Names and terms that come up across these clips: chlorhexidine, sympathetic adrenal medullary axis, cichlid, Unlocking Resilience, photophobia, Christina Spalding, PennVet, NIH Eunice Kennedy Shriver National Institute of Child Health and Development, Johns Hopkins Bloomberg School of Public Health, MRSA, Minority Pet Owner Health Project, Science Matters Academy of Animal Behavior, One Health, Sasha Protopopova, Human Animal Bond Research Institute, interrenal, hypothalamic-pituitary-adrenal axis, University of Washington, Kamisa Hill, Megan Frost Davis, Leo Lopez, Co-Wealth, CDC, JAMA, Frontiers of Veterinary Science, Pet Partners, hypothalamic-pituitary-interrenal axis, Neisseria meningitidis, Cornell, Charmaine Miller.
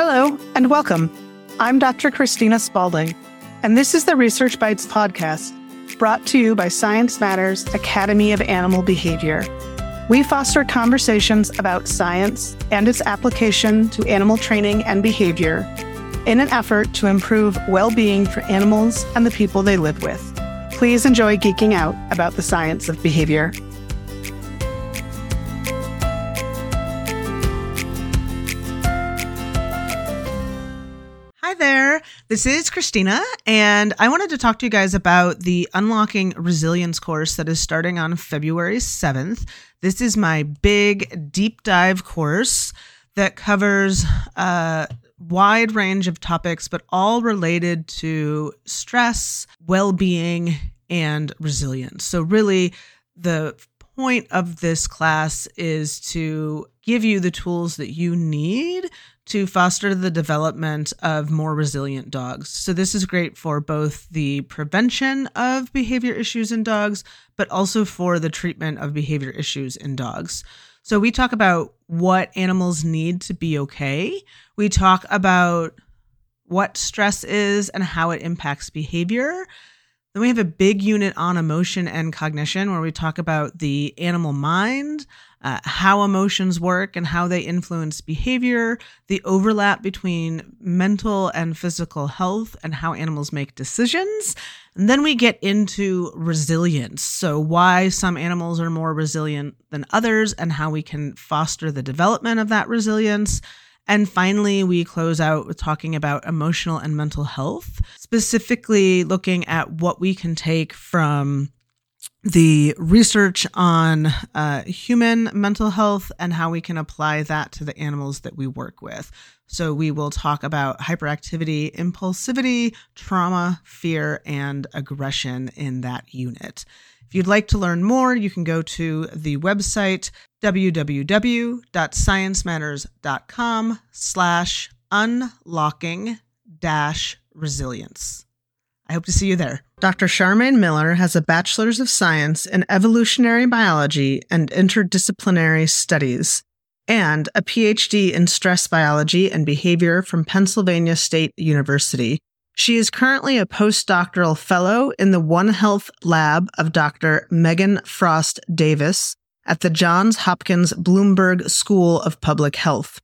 Hello and welcome. I'm Dr. Christina Spalding, and this is the Research Bites podcast, brought to you by Science Matters Academy of Animal Behavior. We foster conversations about science and its application to animal training and behavior in an effort to improve well-being for animals and the people they live with. Please enjoy geeking out about the science of behavior. This is Christina, and I wanted to talk to you guys about the Unlocking Resilience course that is starting on February 7th. This is my big deep dive course that covers a wide range of topics, but all related to stress, well-being, and resilience. So really, the point of this class is to give you the tools that you need to foster the development of more resilient dogs. So this is great for both the prevention of behavior issues in dogs, but also for the treatment of behavior issues in dogs. So we talk about what animals need to be okay. We talk about what stress is and how it impacts behavior. Then we have a big unit on emotion and cognition where we talk about the animal mind, how emotions work and how they influence behavior, the overlap between mental and physical health and how animals make decisions. And then we get into resilience. So why some animals are more resilient than others and how we can foster the development of that resilience. And finally, we close out with talking about emotional and mental health, specifically looking at what we can take from the research on human mental health and how we can apply that to the animals that we work with. So we will talk about hyperactivity, impulsivity, trauma, fear, and aggression in that unit. If you'd like to learn more, you can go to the website www.sciencematters.com/unlocking-resilience. I hope to see you there. Dr. Charmaine Miller has a Bachelor's of Science in Evolutionary Biology and Interdisciplinary Studies and a PhD in Stress Biology and Behavior from Pennsylvania State University. She is currently a postdoctoral fellow in the One Health lab of Dr. Megan Frost Davis at the Johns Hopkins Bloomberg School of Public Health.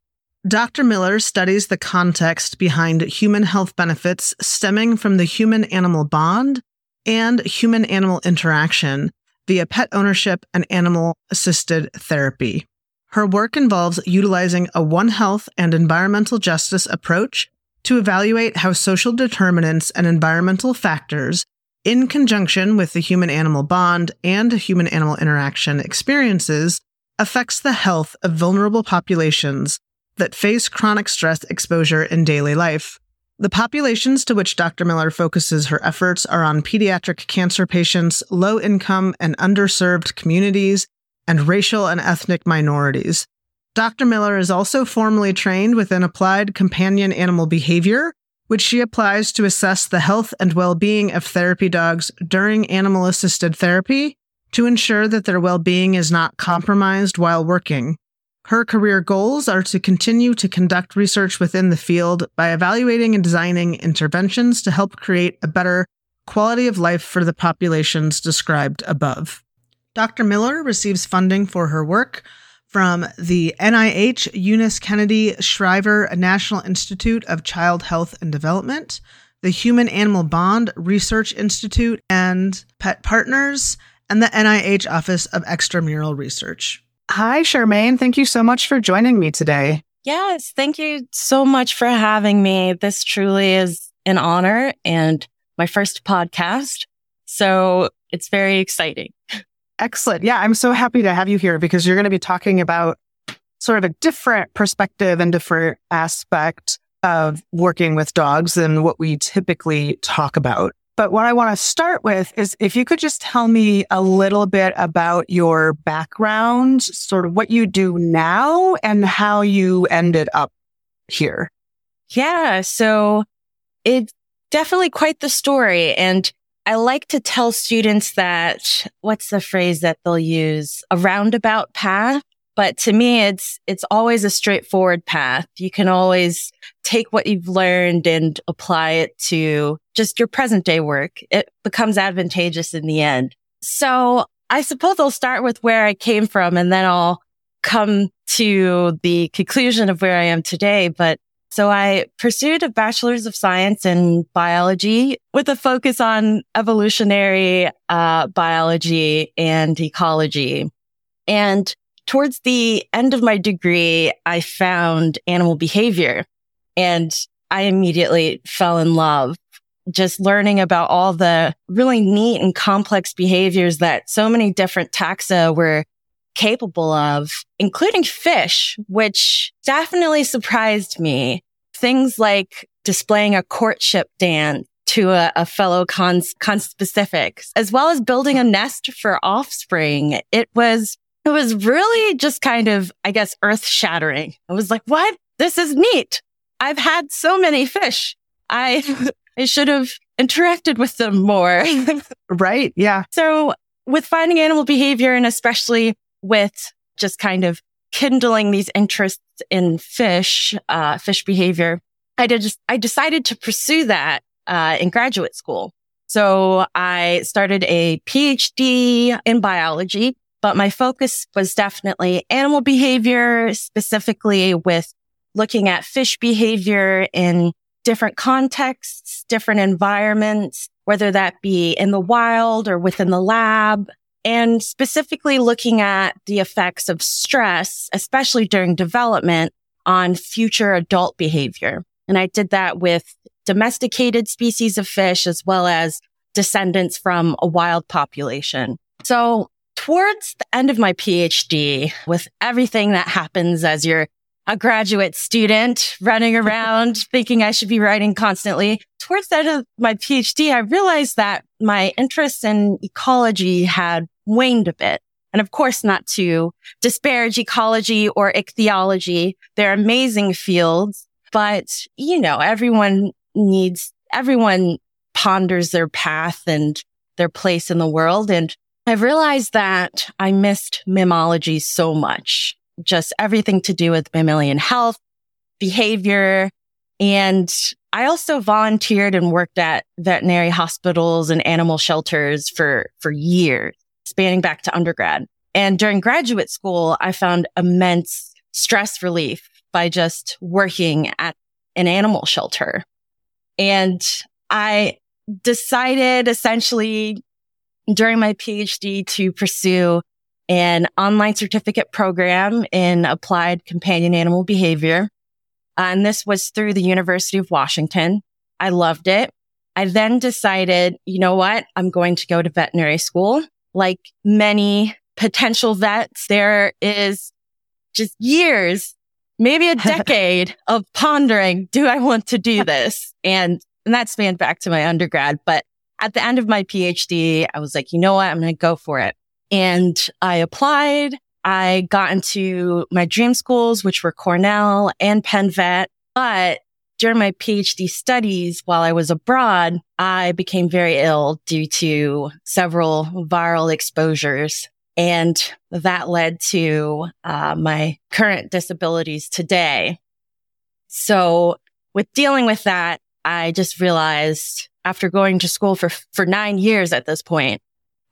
Dr. Miller studies the context behind human health benefits stemming from the human-animal bond and human-animal interaction via pet ownership and animal-assisted therapy. Her work involves utilizing a One Health and environmental justice approach to evaluate how social determinants and environmental factors, in conjunction with the human-animal bond and human-animal interaction experiences, affects the health of vulnerable populations that face chronic stress exposure in daily life. The populations to which Dr. Miller focuses her efforts are on pediatric cancer patients, low-income and underserved communities, and racial and ethnic minorities. Dr. Miller is also formally trained within applied companion animal behavior, which she applies to assess the health and well-being of therapy dogs during animal-assisted therapy to ensure that their well-being is not compromised while working. Her career goals are to continue to conduct research within the field by evaluating and designing interventions to help create a better quality of life for the populations described above. Dr. Miller receives funding for her work from the NIH Eunice Kennedy Shriver National Institute of Child Health and Development, the Human Animal Bond Research Institute and Pet Partners, and the NIH Office of Extramural Research. Hi, Charmaine. Thank you so much for joining me today. Yes, thank you so much for having me. This truly is an honor and my first podcast, so it's very exciting. Excellent. Yeah, I'm so happy to have you here because you're going to be talking about sort of a different perspective and different aspect of working with dogs than what we typically talk about. But what I want to start with is if you could just tell me a little bit about your background, sort of what you do now and how you ended up here. Yeah, so it's definitely quite the story. And I like to tell students that, what's the phrase that they'll use? A roundabout path. But to me, it's always a straightforward path. You can always take what you've learned and apply it to just your present day work. It becomes advantageous in the end. So I suppose I'll start with where I came from and then I'll come to the conclusion of where I am today. But so I pursued a bachelor's of science in biology with a focus on evolutionary biology and ecology. And towards the end of my degree, I found animal behavior and I immediately fell in love. Just learning about all the really neat and complex behaviors that so many different taxa were capable of, including fish, which definitely surprised me. Things like displaying a courtship dance to a fellow conspecific, as well as building a nest for offspring. It was really just kind of, I guess, earth-shattering. I was like, what? This is neat. I've had so many fish. I should have interacted with them more. Right. Yeah. So with finding animal behavior and especially with just kind of kindling these interests in fish behavior, I decided to pursue that in graduate school. So I started a PhD in biology, but my focus was definitely animal behavior, specifically with looking at fish behavior in different contexts, different environments, whether that be in the wild or within the lab, and specifically looking at the effects of stress, especially during development, on future adult behavior. And I did that with domesticated species of fish as well as descendants from a wild population. So towards the end of my PhD, with everything that happens as you're a graduate student running around thinking I should be writing constantly. Towards the end of my PhD, I realized that my interest in ecology had waned a bit. And of course, not to disparage ecology or ichthyology. They're amazing fields, but you know, everyone ponders their path and their place in the world. And I realized that I missed mimology so much. Just everything to do with mammalian health, behavior. And I also volunteered and worked at veterinary hospitals and animal shelters for years, spanning back to undergrad. And during graduate school, I found immense stress relief by just working at an animal shelter. And I decided essentially during my PhD to pursue an online certificate program in applied companion animal behavior. And this was through the University of Washington. I loved it. I then decided, you know what? I'm going to go to veterinary school. Like many potential vets, there is just years, maybe a decade of pondering, do I want to do this? And that spanned back to my undergrad. But at the end of my PhD, I was like, you know what? I'm going to go for it. And I applied. I got into my dream schools, which were Cornell and PennVet. But during my PhD studies, while I was abroad, I became very ill due to several viral exposures. And that led to my current disabilities today. So with dealing with that, I just realized after going to school for 9 years at this point,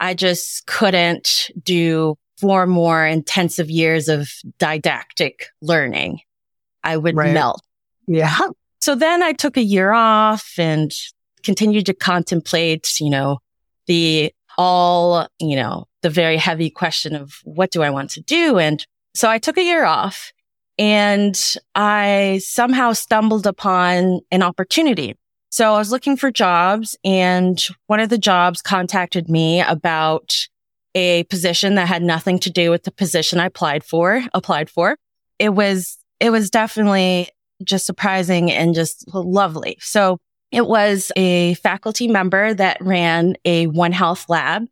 I just couldn't do 4 more intensive years of didactic learning. I would melt. Yeah. So then I took a year off and continued to contemplate, the very heavy question of what do I want to do? And so I took a year off and I somehow stumbled upon an opportunity. So I was looking for jobs and one of the jobs contacted me about a position that had nothing to do with the position I applied for. It was definitely just surprising and just lovely. So it was a faculty member that ran a One Health lab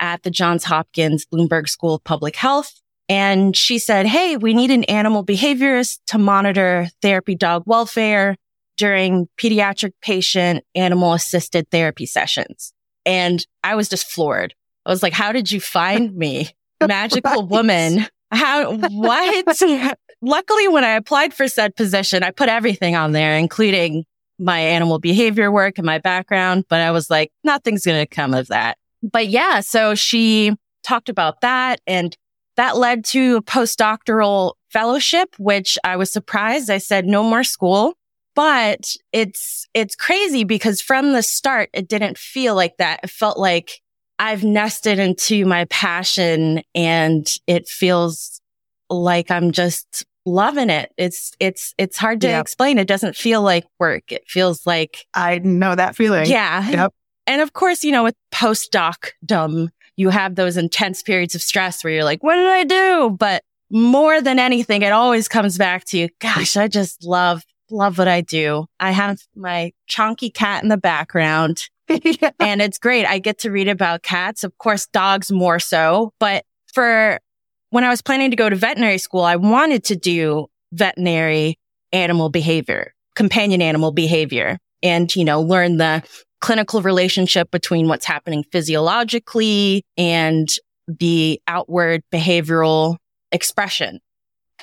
at the Johns Hopkins Bloomberg School of Public Health. And she said, hey, we need an animal behaviorist to monitor therapy dog welfare during pediatric patient animal-assisted therapy sessions. And I was just floored. I was like, how did you find me? Magical woman. How? What? luckily, when I applied for said position, I put everything on there, including my animal behavior work and my background. But I was like, nothing's going to come of that. But yeah, so she talked about that. And that led to a postdoctoral fellowship, which I was surprised. I said, no more school. But it's crazy because from the start, it didn't feel like that. It felt like I've nested into my passion and it feels like I'm just loving it. It's hard to explain. It doesn't feel like work. It feels like... I know that feeling. Yeah. Yep. And of course, you know, with postdoc-dom, you have those intense periods of stress where you're like, what did I do? But more than anything, it always comes back to, gosh, I just love what I do. I have my chonky cat in the background. Yeah. And it's great. I get to read about cats, of course, dogs more so. But for when I was planning to go to veterinary school, I wanted to do veterinary animal behavior, companion animal behavior, and, you know, learn the clinical relationship between what's happening physiologically and the outward behavioral expression.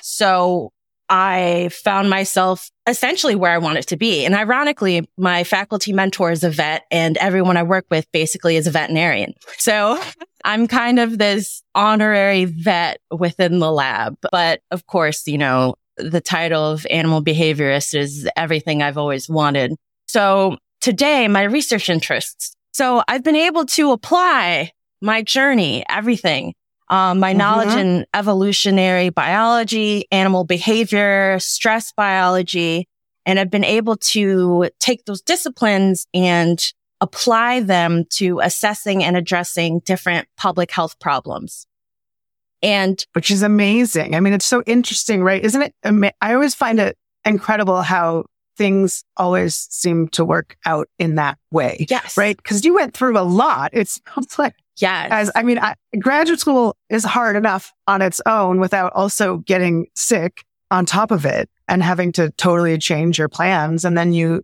So I found myself essentially where I wanted to be. And ironically, my faculty mentor is a vet and everyone I work with basically is a veterinarian. So I'm kind of this honorary vet within the lab. But of course, you know, the title of animal behaviorist is everything I've always wanted. So today, my research interests. So I've been able to apply my journey, everything. My knowledge in evolutionary biology, animal behavior, stress biology, and I've been able to take those disciplines and apply them to assessing and addressing different public health problems. And which is amazing. I mean, it's so interesting, right? Isn't it? I always find it incredible how things always seem to work out in that way. Yes. Right? Because you went through a lot. It's like, yes. Graduate school is hard enough on its own without also getting sick on top of it and having to totally change your plans. And then you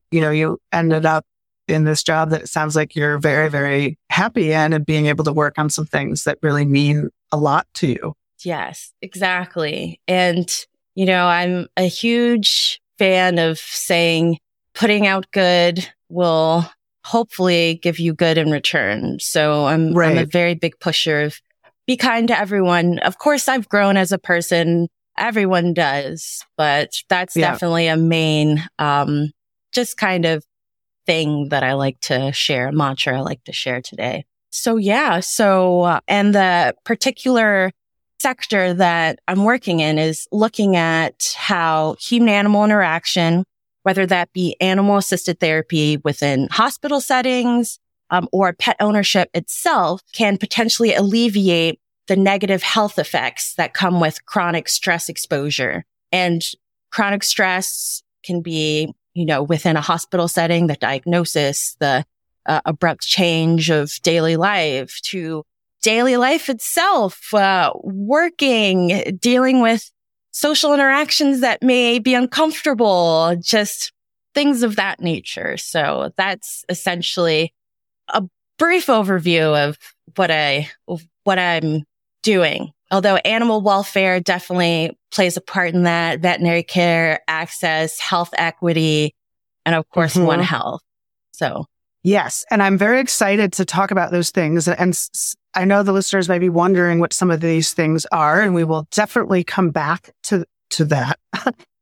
ended up in this job that it sounds like you're very, very happy in and being able to work on some things that really mean a lot to you. Yes, exactly. And, you know, I'm a huge fan of saying putting out good will hopefully give you good in return. So I'm a very big pusher of be kind to everyone. Of course, I've grown as a person. Everyone does, but that's definitely a main, just kind of thing that I like to share, mantra I like to share today. So yeah. So, and the particular sector that I'm working in is looking at how human-animal interaction, whether that be animal-assisted therapy within hospital settings or pet ownership itself, can potentially alleviate the negative health effects that come with chronic stress exposure. And chronic stress can be, you know, within a hospital setting, the diagnosis, the abrupt change of daily life to daily life itself, working, dealing with social interactions that may be uncomfortable, just things of that nature. So that's essentially a brief overview of what I'm doing. Although animal welfare definitely plays a part in that, veterinary care, access, health equity, and of course, One Health. So yes, and I'm very excited to talk about those things. And I know the listeners may be wondering what some of these things are, and we will definitely come back to that.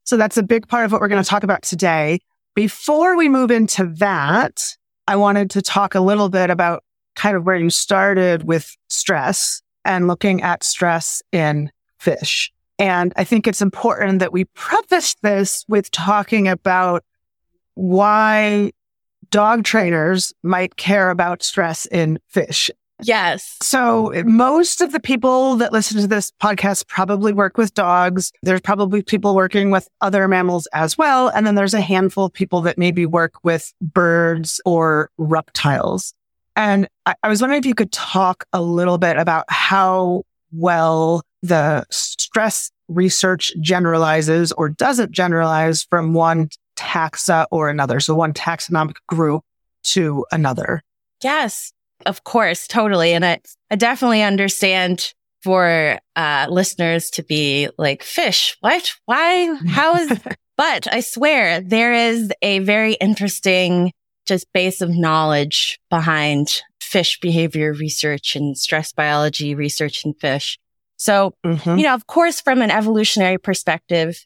So that's a big part of what we're going to talk about today. Before we move into that, I wanted to talk a little bit about kind of where you started with stress and looking at stress in fish. And I think it's important that we preface this with talking about why dog trainers might care about stress in fish. Yes. So most of the people that listen to this podcast probably work with dogs. There's probably people working with other mammals as well. And then there's a handful of people that maybe work with birds or reptiles. And I was wondering if you could talk a little bit about how well the stress research generalizes or doesn't generalize from one taxa or another. So one taxonomic group to another. Yes. Of course, totally. And I definitely understand for listeners to be like, fish, what, why, how is, but I swear there is a very interesting just base of knowledge behind fish behavior research and stress biology research in fish. So, you know, of course, from an evolutionary perspective,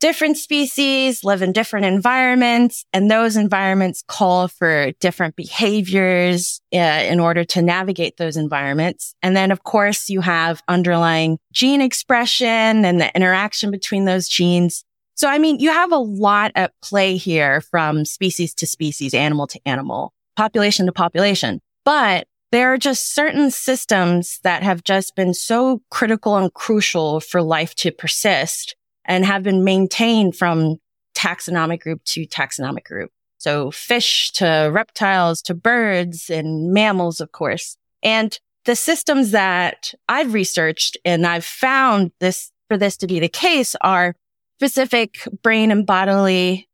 different species live in different environments, and those environments call for different behaviors in order to navigate those environments. And then, of course, you have underlying gene expression and the interaction between those genes. So, I mean, you have a lot at play here from species to species, animal to animal, population to population. But there are just certain systems that have just been so critical and crucial for life to persist and have been maintained from taxonomic group to taxonomic group. So fish to reptiles to birds and mammals, of course. And the systems that I've researched and I've found this for this to be the case are specific brain and body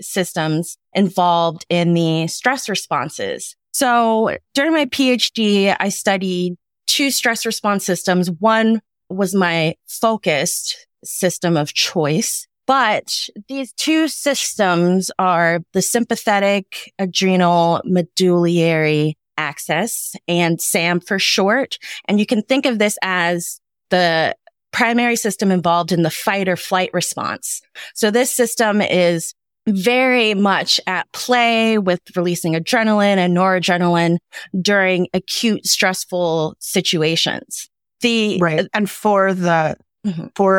systems involved in the stress responses. So during my PhD, I studied two stress response systems. One was my focused system of choice, but these two systems are the sympathetic adrenal medullary axis, and SAM for short. And you can think of this as the primary system involved in the fight or flight response. So this system is very much at play with releasing adrenaline and noradrenaline during acute stressful situations. For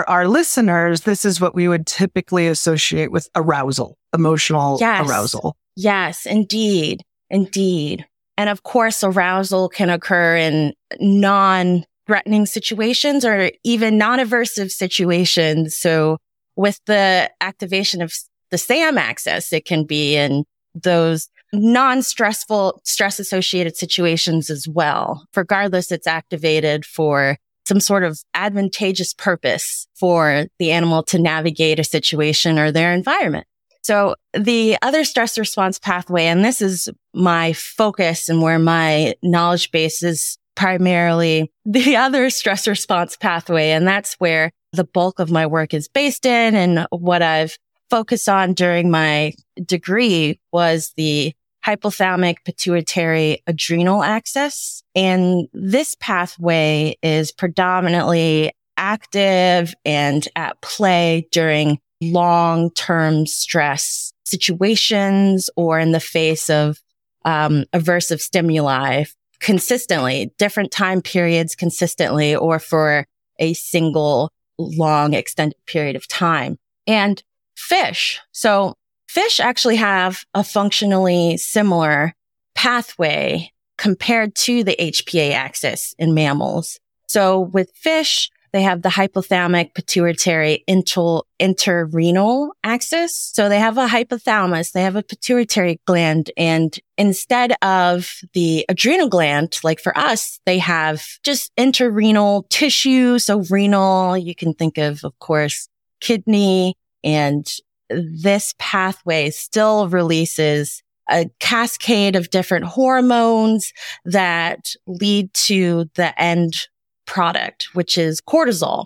our listeners, this is what we would typically associate with arousal, emotional arousal. Yes, indeed. Indeed. And of course, arousal can occur in non-threatening situations or even non-aversive situations. So with the activation of the SAM axis, it can be in those non-stressful, stress-associated situations as well. Regardless, it's activated for some sort of advantageous purpose for the animal to navigate a situation or their environment. So the other stress response pathway, and this is my focus and where my knowledge base is primarily the other stress response pathway, and that's where the bulk of my work is based in, and what I've focused on during my degree was the hypothalamic-pituitary-adrenal axis. And this pathway is predominantly active and at play during long-term stress situations or in the face of aversive stimuli consistently, different time periods consistently, or for a single long extended period of time. And fish. So fish actually have a functionally similar pathway compared to the HPA axis in mammals. So with fish, they have the hypothalamic-pituitary-interrenal axis. So they have a hypothalamus, they have a pituitary gland, and instead of the adrenal gland, like for us, they have just interrenal tissue. So renal, you can think of course, kidney, and this pathway still releases a cascade of different hormones that lead to the end product, which is cortisol,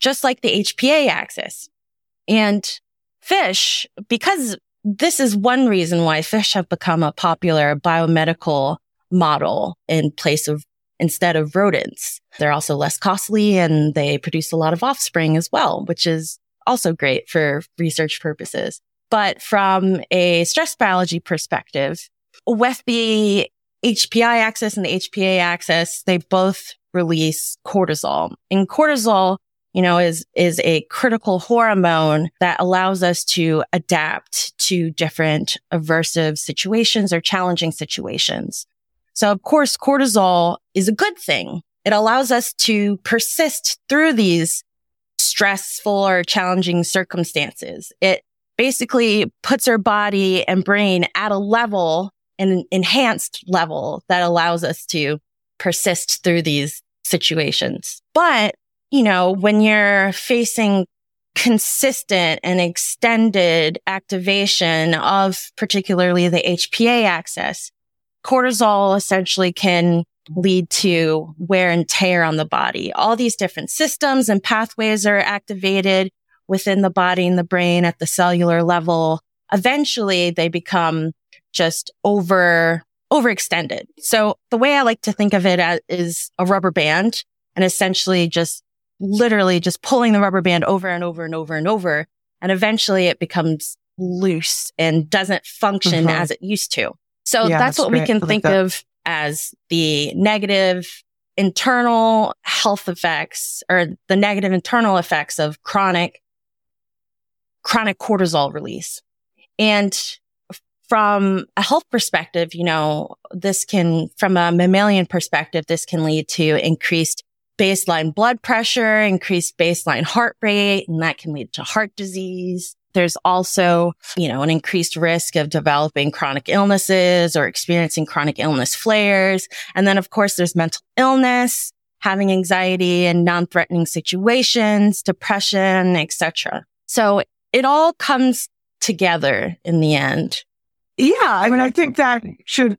just like the HPA axis. And fish, because this is one reason why fish have become a popular biomedical model instead of rodents. They're also less costly and they produce a lot of offspring as well, which is also great for research purposes. But from a stress biology perspective, with the HPI axis and the HPA axis, they both release cortisol. And cortisol, you know, is a critical hormone that allows us to adapt to different aversive situations or challenging situations. So of course, cortisol is a good thing. It allows us to persist through these stressful or challenging circumstances. It basically puts our body and brain at a level, an enhanced level, that allows us to persist through these situations. But, you know, when you're facing consistent and extended activation of particularly the HPA axis, cortisol essentially can lead to wear and tear on the body. All these different systems and pathways are activated within the body and the brain at the cellular level. Eventually, they become just overextended. So the way I like to think of it as is a rubber band, and essentially just literally just pulling the rubber band over and over and over and over. And eventually it becomes loose and doesn't function as it used to. So that's what we can think of as the negative internal health effects, or the negative internal effects of chronic cortisol release. And from a health perspective, you know, this can, from a mammalian perspective, this can lead to increased baseline blood pressure, increased baseline heart rate, and that can lead to heart disease. There's also, you know, an increased risk of developing chronic illnesses or experiencing chronic illness flares. And then, of course, there's mental illness, having anxiety and non-threatening situations, depression, etc. So it all comes together in the end. Yeah. I mean, I think that should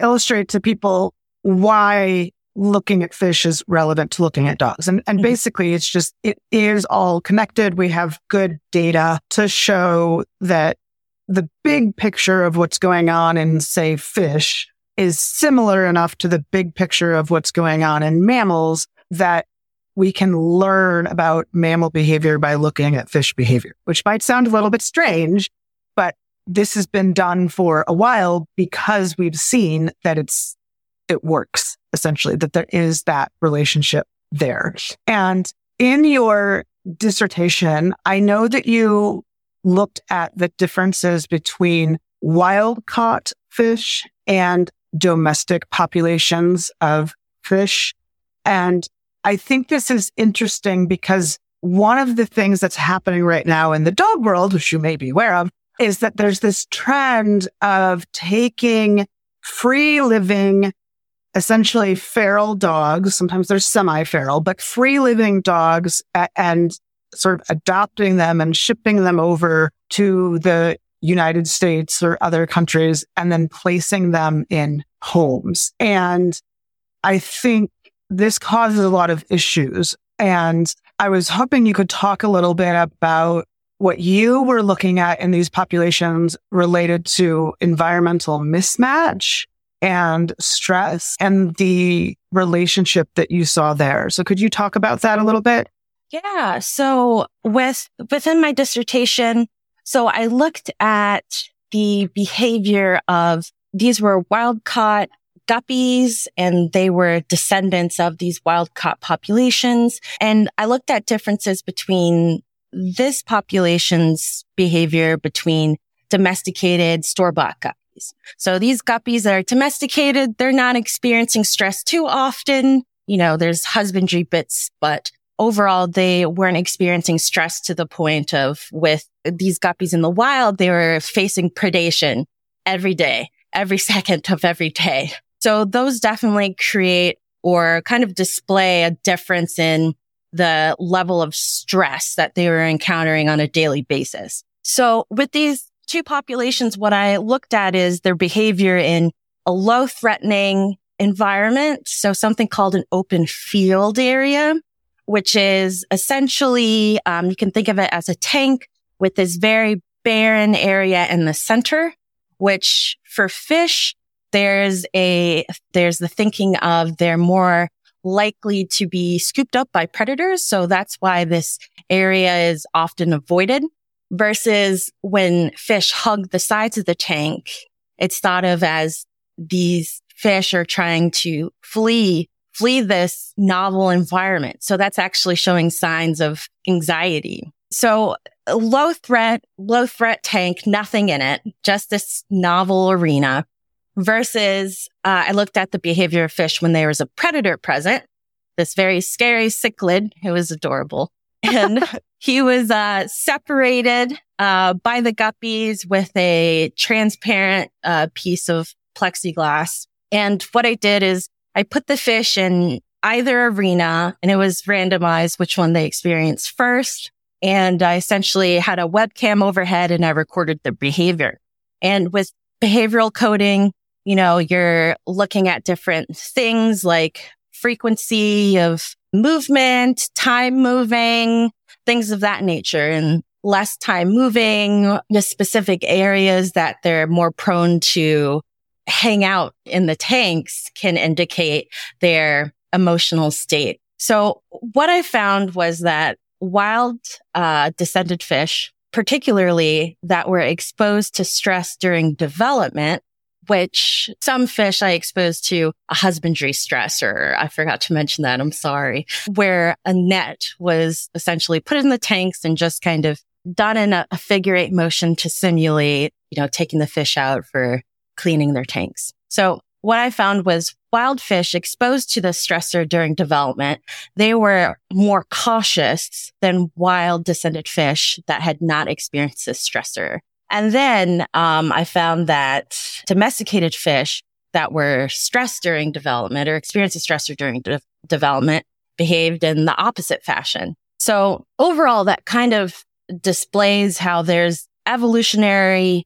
illustrate to people why looking at fish is relevant to looking at dogs. And basically, it's just, it is all connected. We have good data to show that the big picture of what's going on in, say, fish is similar enough to the big picture of what's going on in mammals that we can learn about mammal behavior by looking at fish behavior, which might sound a little bit strange, but this has been done for a while because we've seen that it works, essentially, that there is that relationship there. And in your dissertation, I know that you looked at the differences between wild-caught fish and domestic populations of fish. And I think this is interesting because one of the things that's happening right now in the dog world, which you may be aware of, is that there's this trend of taking free-living, essentially feral dogs, sometimes they're semi-feral, but free-living dogs and sort of adopting them and shipping them over to the United States or other countries and then placing them in homes. And I think this causes a lot of issues. And I was hoping you could talk a little bit about what you were looking at in these populations related to environmental mismatch and stress and the relationship that you saw there. So could you talk about that a little bit? Yeah. So within my dissertation, so I looked at the behavior of, these were wild-caught guppies, and they were descendants of these wild-caught populations. And I looked at differences between this population's behavior between domesticated store-bought guppies. So these guppies that are domesticated, they're not experiencing stress too often. You know, there's husbandry bits, but overall they weren't experiencing stress to the point of, with these guppies in the wild, they were facing predation every day, every second of every day. So those definitely create or kind of display a difference in the level of stress that they were encountering on a daily basis. So with these two populations, what I looked at is their behavior in a low threatening environment. So something called an open field area, which is essentially, you can think of it as a tank with this very barren area in the center, which for fish, there's the thinking of they're more likely to be scooped up by predators. So that's why this area is often avoided. Versus when fish hug the sides of the tank, it's thought of as these fish are trying to flee this novel environment. So that's actually showing signs of anxiety. So low threat tank, nothing in it, just this novel arena. Versus, I looked at the behavior of fish when there was a predator present, this very scary cichlid who was adorable. And he was separated by the guppies with a transparent piece of plexiglass. And what I did is I put the fish in either arena, and it was randomized which one they experienced first. And I essentially had a webcam overhead, and I recorded their behavior. And with behavioral coding, you know, you're looking at different things like frequency of movement, time moving, things of that nature, and less time moving, the specific areas that they're more prone to hang out in the tanks can indicate their emotional state. So what I found was that wild descended fish, particularly that were exposed to stress during development, which some fish I exposed to a husbandry stressor. I forgot to mention that. I'm sorry. Where a net was essentially put in the tanks and just kind of done in a figure eight motion to simulate, you know, taking the fish out for cleaning their tanks. So what I found was wild fish exposed to the stressor during development, they were more cautious than wild descended fish that had not experienced this stressor. And then I found that domesticated fish that were stressed during development or experienced a stressor during development behaved in the opposite fashion. So overall, that kind of displays how there's evolutionarily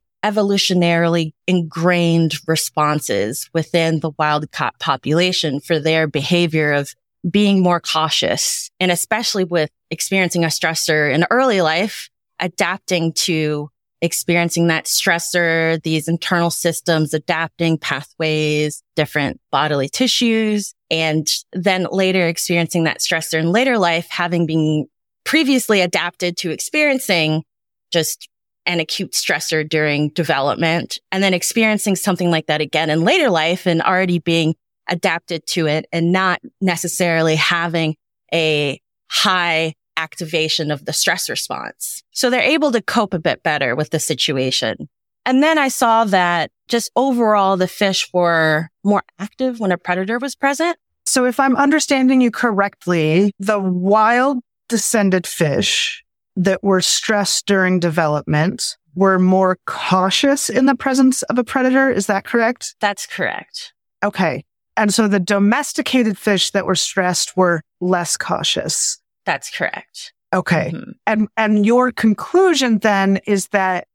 ingrained responses within the wild caught population for their behavior of being more cautious, and especially with experiencing a stressor in early life, adapting to experiencing that stressor, these internal systems, adapting pathways, different bodily tissues, and then later experiencing that stressor in later life, having been previously adapted to experiencing just an acute stressor during development, and then experiencing something like that again in later life and already being adapted to it and not necessarily having a high activation of the stress response. So they're able to cope a bit better with the situation. And then I saw that just overall, the fish were more active when a predator was present. So if I'm understanding you correctly, the wild descended fish that were stressed during development were more cautious in the presence of a predator. Is that correct? That's correct. Okay. And so the domesticated fish that were stressed were less cautious. That's correct. Okay. Mm-hmm. And your conclusion then is that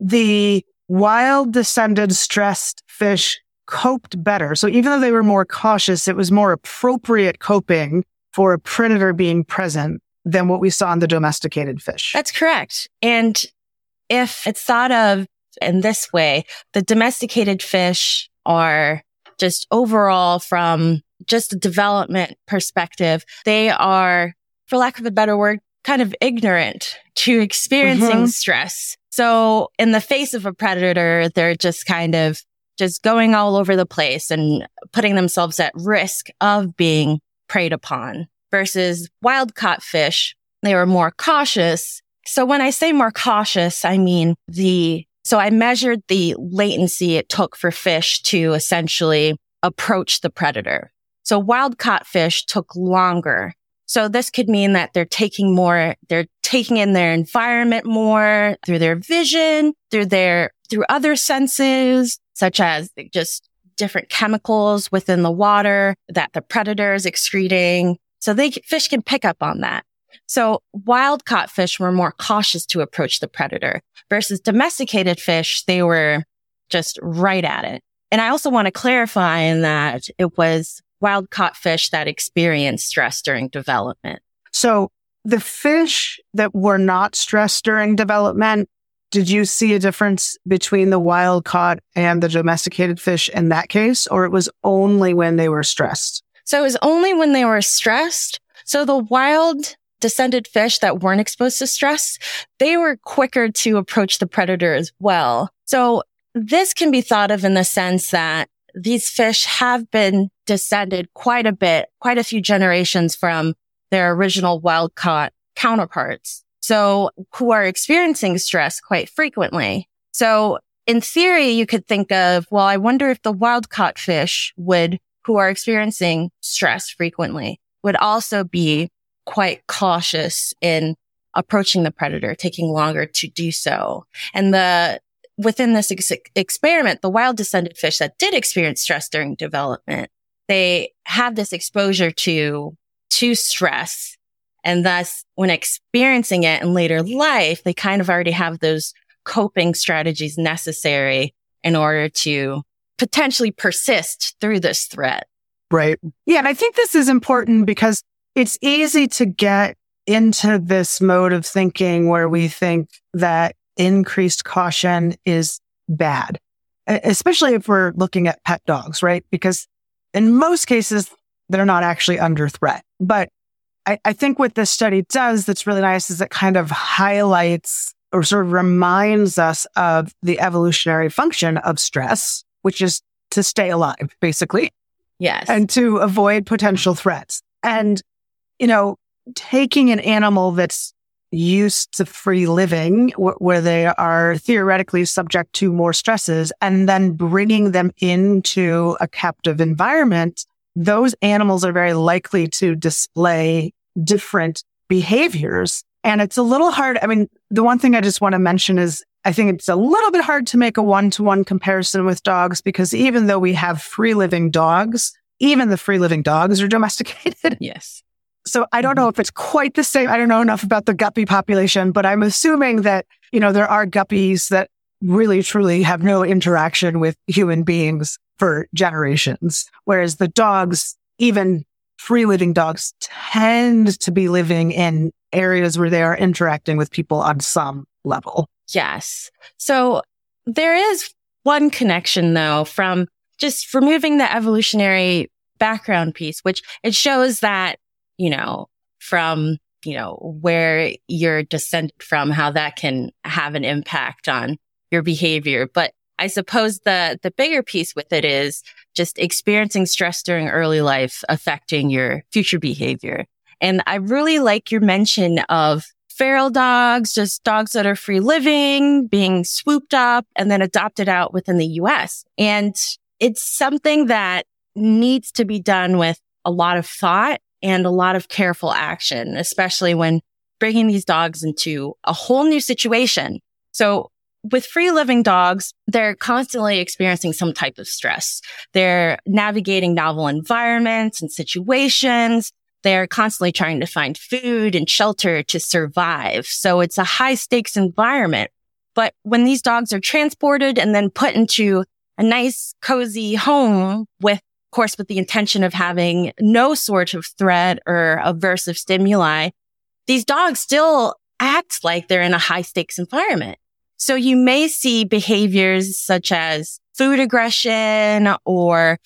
the wild descended stressed fish coped better. So even though they were more cautious, it was more appropriate coping for a predator being present than what we saw in the domesticated fish. That's correct. And if it's thought of in this way, the domesticated fish are just overall from just a development perspective, they are, for lack of a better word, kind of ignorant to experiencing stress. So in the face of a predator, they're just kind of just going all over the place and putting themselves at risk of being preyed upon. Versus wild caught fish, they were more cautious. So when I say more cautious, I mean so I measured the latency it took for fish to essentially approach the predator. So wild caught fish took longer. So this could mean that they're taking in their environment more through their vision, through other senses, such as just different chemicals within the water that the predator is excreting. So fish can pick up on that. So wild caught fish were more cautious to approach the predator versus domesticated fish. They were just right at it. And I also want to clarify in that it was wild caught fish that experienced stress during development. So the fish that were not stressed during development, did you see a difference between the wild caught and the domesticated fish in that case, or it was only when they were stressed? So it was only when they were stressed. So the wild descended fish that weren't exposed to stress, they were quicker to approach the predator as well. So this can be thought of in the sense that these fish have been descended quite a few generations from their original wild caught counterparts. So who are experiencing stress quite frequently. So in theory, you could think of, well, I wonder if the wild caught fish who are experiencing stress frequently would also be quite cautious in approaching the predator, taking longer to do so. And within this experiment, the wild descended fish that did experience stress during development, they had this exposure to stress. And thus, when experiencing it in later life, they kind of already have those coping strategies necessary in order to potentially persist through this threat. Right. Yeah. And I think this is important because it's easy to get into this mode of thinking where we think that increased caution is bad, especially if we're looking at pet dogs, right? Because in most cases, they're not actually under threat. But I think what this study does that's really nice is it kind of highlights or sort of reminds us of the evolutionary function of stress, which is to stay alive, basically. Yes. And to avoid potential threats. And, you know, taking an animal that's used to free living, where they are theoretically subject to more stresses, and then bringing them into a captive environment, those animals are very likely to display different behaviors. And it's a little hard. I mean, the one thing I just want to mention is I think it's a little bit hard to make a one-to-one comparison with dogs, because even though we have free-living dogs, even the free-living dogs are domesticated. Yes. So I don't know if it's quite the same. I don't know enough about the guppy population, but I'm assuming that, you know, there are guppies that really truly have no interaction with human beings for generations. Whereas the dogs, even free living dogs, tend to be living in areas where they are interacting with people on some level. Yes. So there is one connection, though, from just removing the evolutionary background piece, which it shows that, you know, from, you know, where you're descended from, how that can have an impact on your behavior. But I suppose the bigger piece with it is just experiencing stress during early life affecting your future behavior. And I really like your mention of feral dogs, just dogs that are free living, being swooped up and then adopted out within the US. And it's something that needs to be done with a lot of thought and a lot of careful action, especially when bringing these dogs into a whole new situation. So with free living dogs, they're constantly experiencing some type of stress. They're navigating novel environments and situations. They're constantly trying to find food and shelter to survive. So it's a high stakes environment. But when these dogs are transported and then put into a nice, cozy home with the intention of having no sort of threat or aversive stimuli, these dogs still act like they're in a high-stakes environment. So you may see behaviors such as food aggression or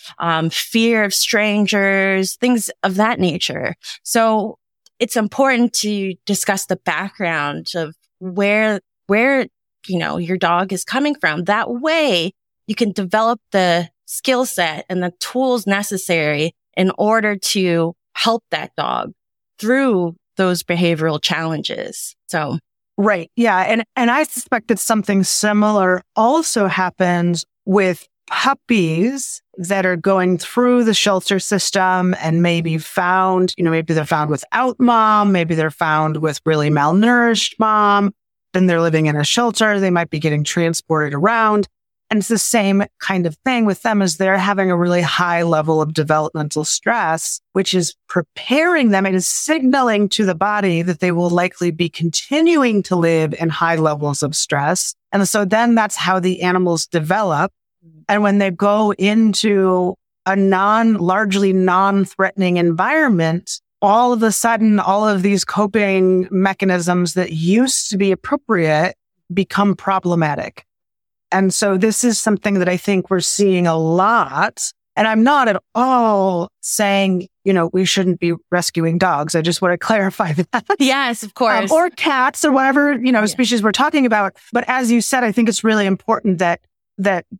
fear of strangers, things of that nature. So it's important to discuss the background of where you know your dog is coming from. That way, you can develop the skill set and the tools necessary in order to help that dog through those behavioral challenges. So, right. Yeah. And I suspect that something similar also happens with puppies that are going through the shelter system and maybe found, you know, maybe they're found without mom, maybe they're found with really malnourished mom, then they're living in a shelter, they might be getting transported around. And it's the same kind of thing with them as they're having a really high level of developmental stress, which is preparing them and is signaling to the body that they will likely be continuing to live in high levels of stress. And so then that's how the animals develop. And when they go into a largely non-threatening environment, all of a sudden, all of these coping mechanisms that used to be appropriate become problematic. And so this is something that I think we're seeing a lot. And I'm not at all saying, you know, we shouldn't be rescuing dogs. I just want to clarify that. Yes, of course. Or cats or whatever, you know, species we're talking about. But as you said, I think it's really important that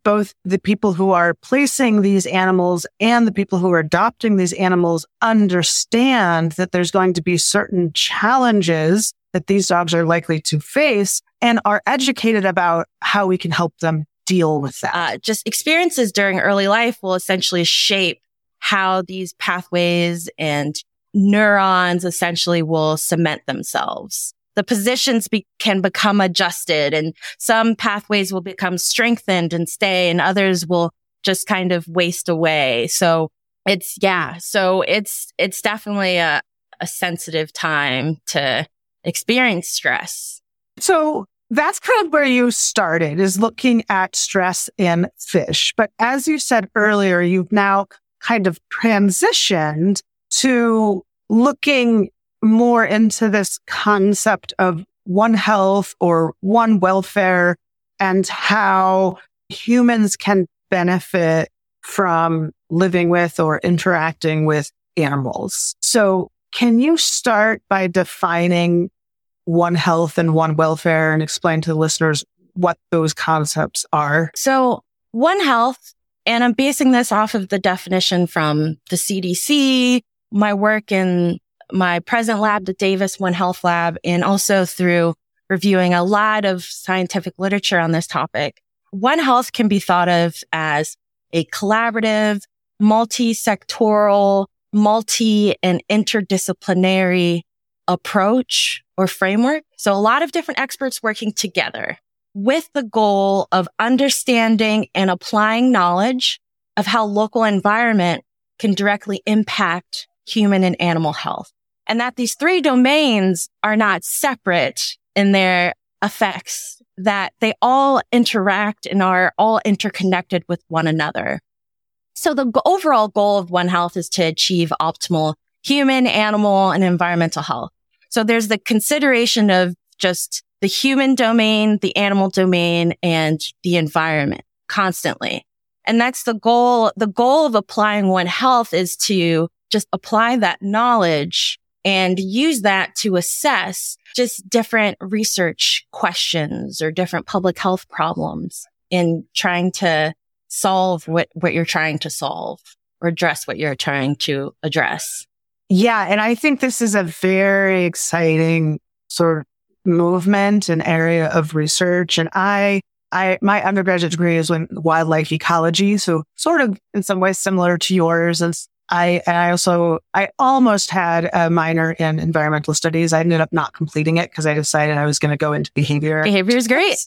both the people who are placing these animals and the people who are adopting these animals understand that there's going to be certain challenges that these dogs are likely to face and are educated about how we can help them deal with that. Just experiences during early life will essentially shape how these pathways and neurons essentially will cement themselves. The positions can become adjusted, and some pathways will become strengthened and stay, and others will just kind of waste away. So it's definitely a sensitive time to experience stress. So That's kind of where you started, is looking at stress in fish. But as you said earlier, you've now kind of transitioned to looking more into this concept of one health or one welfare and how humans can benefit from living with or interacting with animals. So can you start by defining one health and one welfare and explain to the listeners what those concepts are? So one health, and I'm basing this off of the definition from the CDC, my work in my present lab, the Davis One Health Lab, and also through reviewing a lot of scientific literature on this topic. One health can be thought of as a collaborative, multi-sectoral, multi and interdisciplinary approach or framework. So a lot of different experts working together with the goal of understanding and applying knowledge of how local environment can directly impact human and animal health, and that these three domains are not separate in their effects, that they all interact and are all interconnected with one another. So the overall goal of One Health is to achieve optimal human, animal, and environmental health. So there's the consideration of just the human domain, the animal domain, and the environment constantly. And that's the goal. The goal of applying One Health is to just apply that knowledge and use that to assess just different research questions or different public health problems in trying to solve what you're trying to solve or address what you're trying to address. Yeah. And I think this is a very exciting sort of movement and area of research. And I my undergraduate degree is in wildlife ecology. So sort of in some ways similar to yours. And I almost had a minor in environmental studies. I ended up not completing it because I decided I was going to go into behavior. Behavior is great.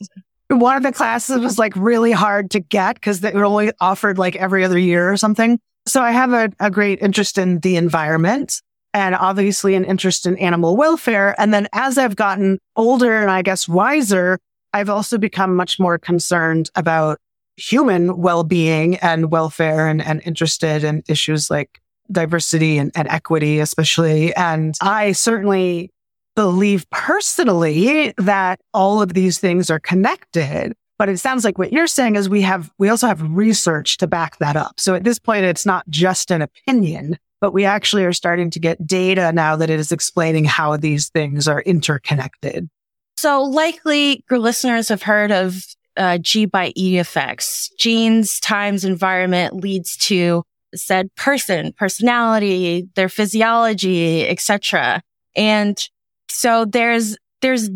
One of the classes was like really hard to get because they were only offered like every other year or something. So I have a great interest in the environment and obviously an interest in animal welfare. And then as I've gotten older and I guess wiser, I've also become much more concerned about human well-being and welfare and interested in issues like diversity and equity, especially. And I certainly believe personally that all of these things are connected. But it sounds like what you're saying is we also have research to back that up. So at this point, it's not just an opinion, but we actually are starting to get data now that it is explaining how these things are interconnected. So likely your listeners have heard of G by E effects. Genes times environment leads to said person, personality, their physiology, etc. And so there's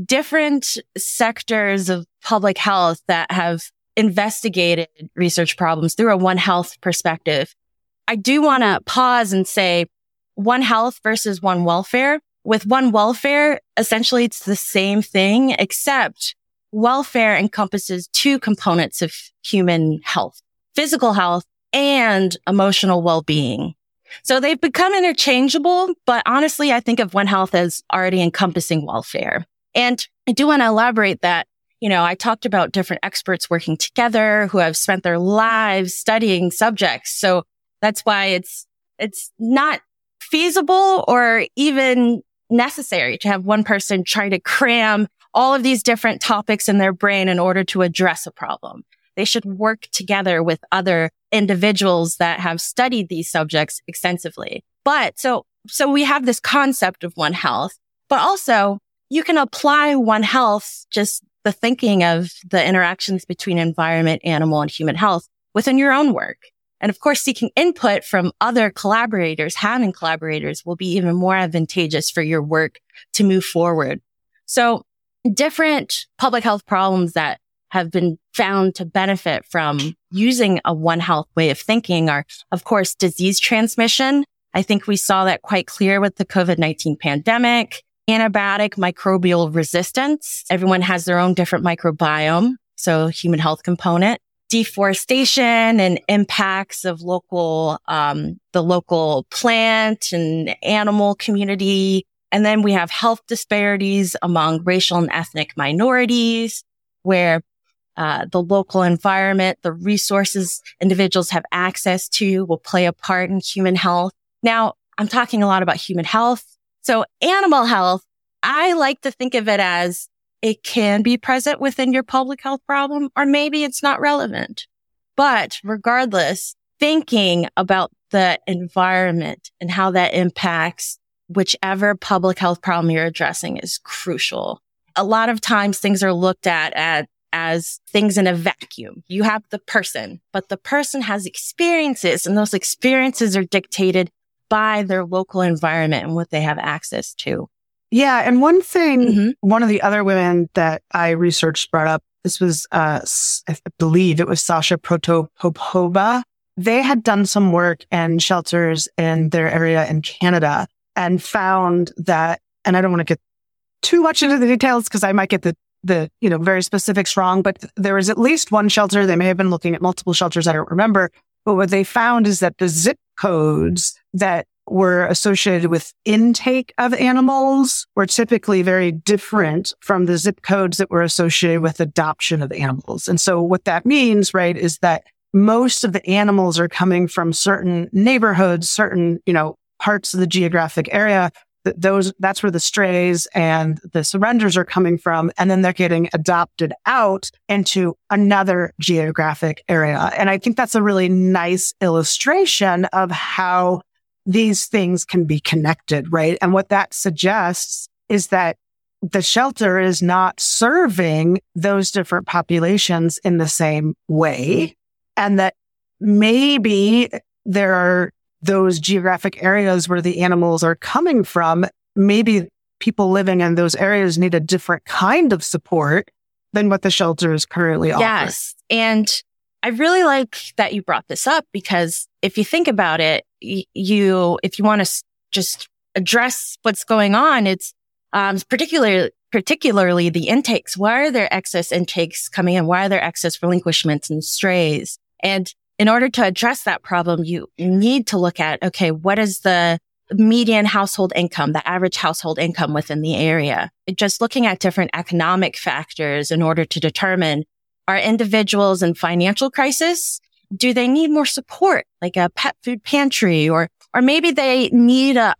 different sectors of public health that have investigated research problems through a One Health perspective. I do want to pause and say One Health versus one welfare. With one welfare, essentially it's the same thing, except welfare encompasses two components of human health, physical health and emotional well-being. So they've become interchangeable, but honestly, I think of One Health as already encompassing welfare. And I do want to elaborate that, you know, I talked about different experts working together who have spent their lives studying subjects. So that's why it's not feasible or even necessary to have one person try to cram all of these different topics in their brain in order to address a problem. They should work together with other individuals that have studied these subjects extensively. But so we have this concept of One Health, but also you can apply One Health, just the thinking of the interactions between environment, animal, and human health within your own work. And of course, seeking input from other collaborators, having collaborators will be even more advantageous for your work to move forward. So different public health problems that have been found to benefit from using a One Health way of thinking are, of course, disease transmission. I think we saw that quite clear with the COVID-19 pandemic, antibiotic microbial resistance. Everyone has their own different microbiome, so human health component. Deforestation and impacts of local the local plant and animal community. And then we have health disparities among racial and ethnic minorities, where the local environment, the resources individuals have access to will play a part in human health. Now, I'm talking a lot about human health. So animal health, I like to think of it as it can be present within your public health problem, or maybe it's not relevant. But regardless, thinking about the environment and how that impacts whichever public health problem you're addressing is crucial. A lot of times things are looked at as things in a vacuum. You have the person, but the person has experiences, and those experiences are dictated by their local environment and what they have access to. Yeah. And one thing, one of the other women that I researched brought up, this was, I believe it was Sasha Protopopova. They had done some work in shelters in their area in Canada and found that, and I don't want to get too much into the details because I might get the very specifics wrong, but there was at least one shelter. They may have been looking at multiple shelters. I don't remember. But what they found is that the zip codes that were associated with intake of animals were typically very different from the zip codes that were associated with adoption of animals. And so what that means, right, is that most of the animals are coming from certain neighborhoods, certain, parts of the geographic area. That's where the strays and the surrenders are coming from. And then they're getting adopted out into another geographic area. And I think that's a really nice illustration of how these things can be connected, right? And what that suggests is that the shelter is not serving those different populations in the same way. And that maybe there are those geographic areas where the animals are coming from, maybe people living in those areas need a different kind of support than what the shelter is currently offering. Yes. And I really like that you brought this up, because if you think about it, if you want to just address what's going on, it's particularly the intakes. Why are there excess intakes coming in? Why are there excess relinquishments and strays? And in order to address that problem, you need to look at, okay, what is the median household income, the average household income within the area? Just looking at different economic factors in order to determine, are individuals in financial crisis? Do they need more support, like a pet food pantry? Or maybe they need the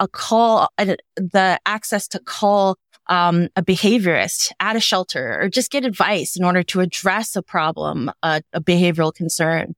access to call a behaviorist at a shelter, or just get advice in order to address a problem, a behavioral concern.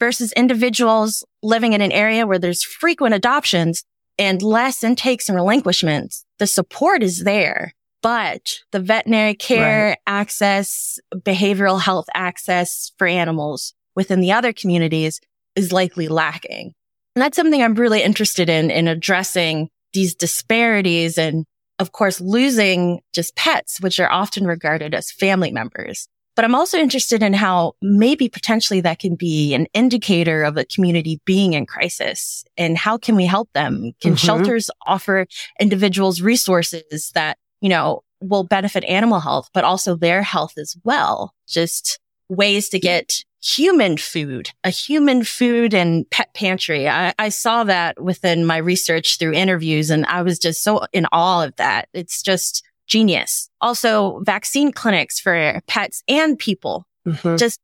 Versus individuals living in an area where there's frequent adoptions and less intakes and relinquishments. The support is there, but the veterinary care access, behavioral health access for animals within the other communities is likely lacking. And that's something I'm really interested in addressing these disparities and, of course, losing just pets, which are often regarded as family members. But I'm also interested in how maybe potentially that can be an indicator of a community being in crisis, and how can we help them? Can shelters offer individuals resources that, will benefit animal health, but also their health as well? Just ways to get a human food and pet pantry. I saw that within my research through interviews, and I was just so in awe of that. It's just genius. Also, vaccine clinics for pets and people. Just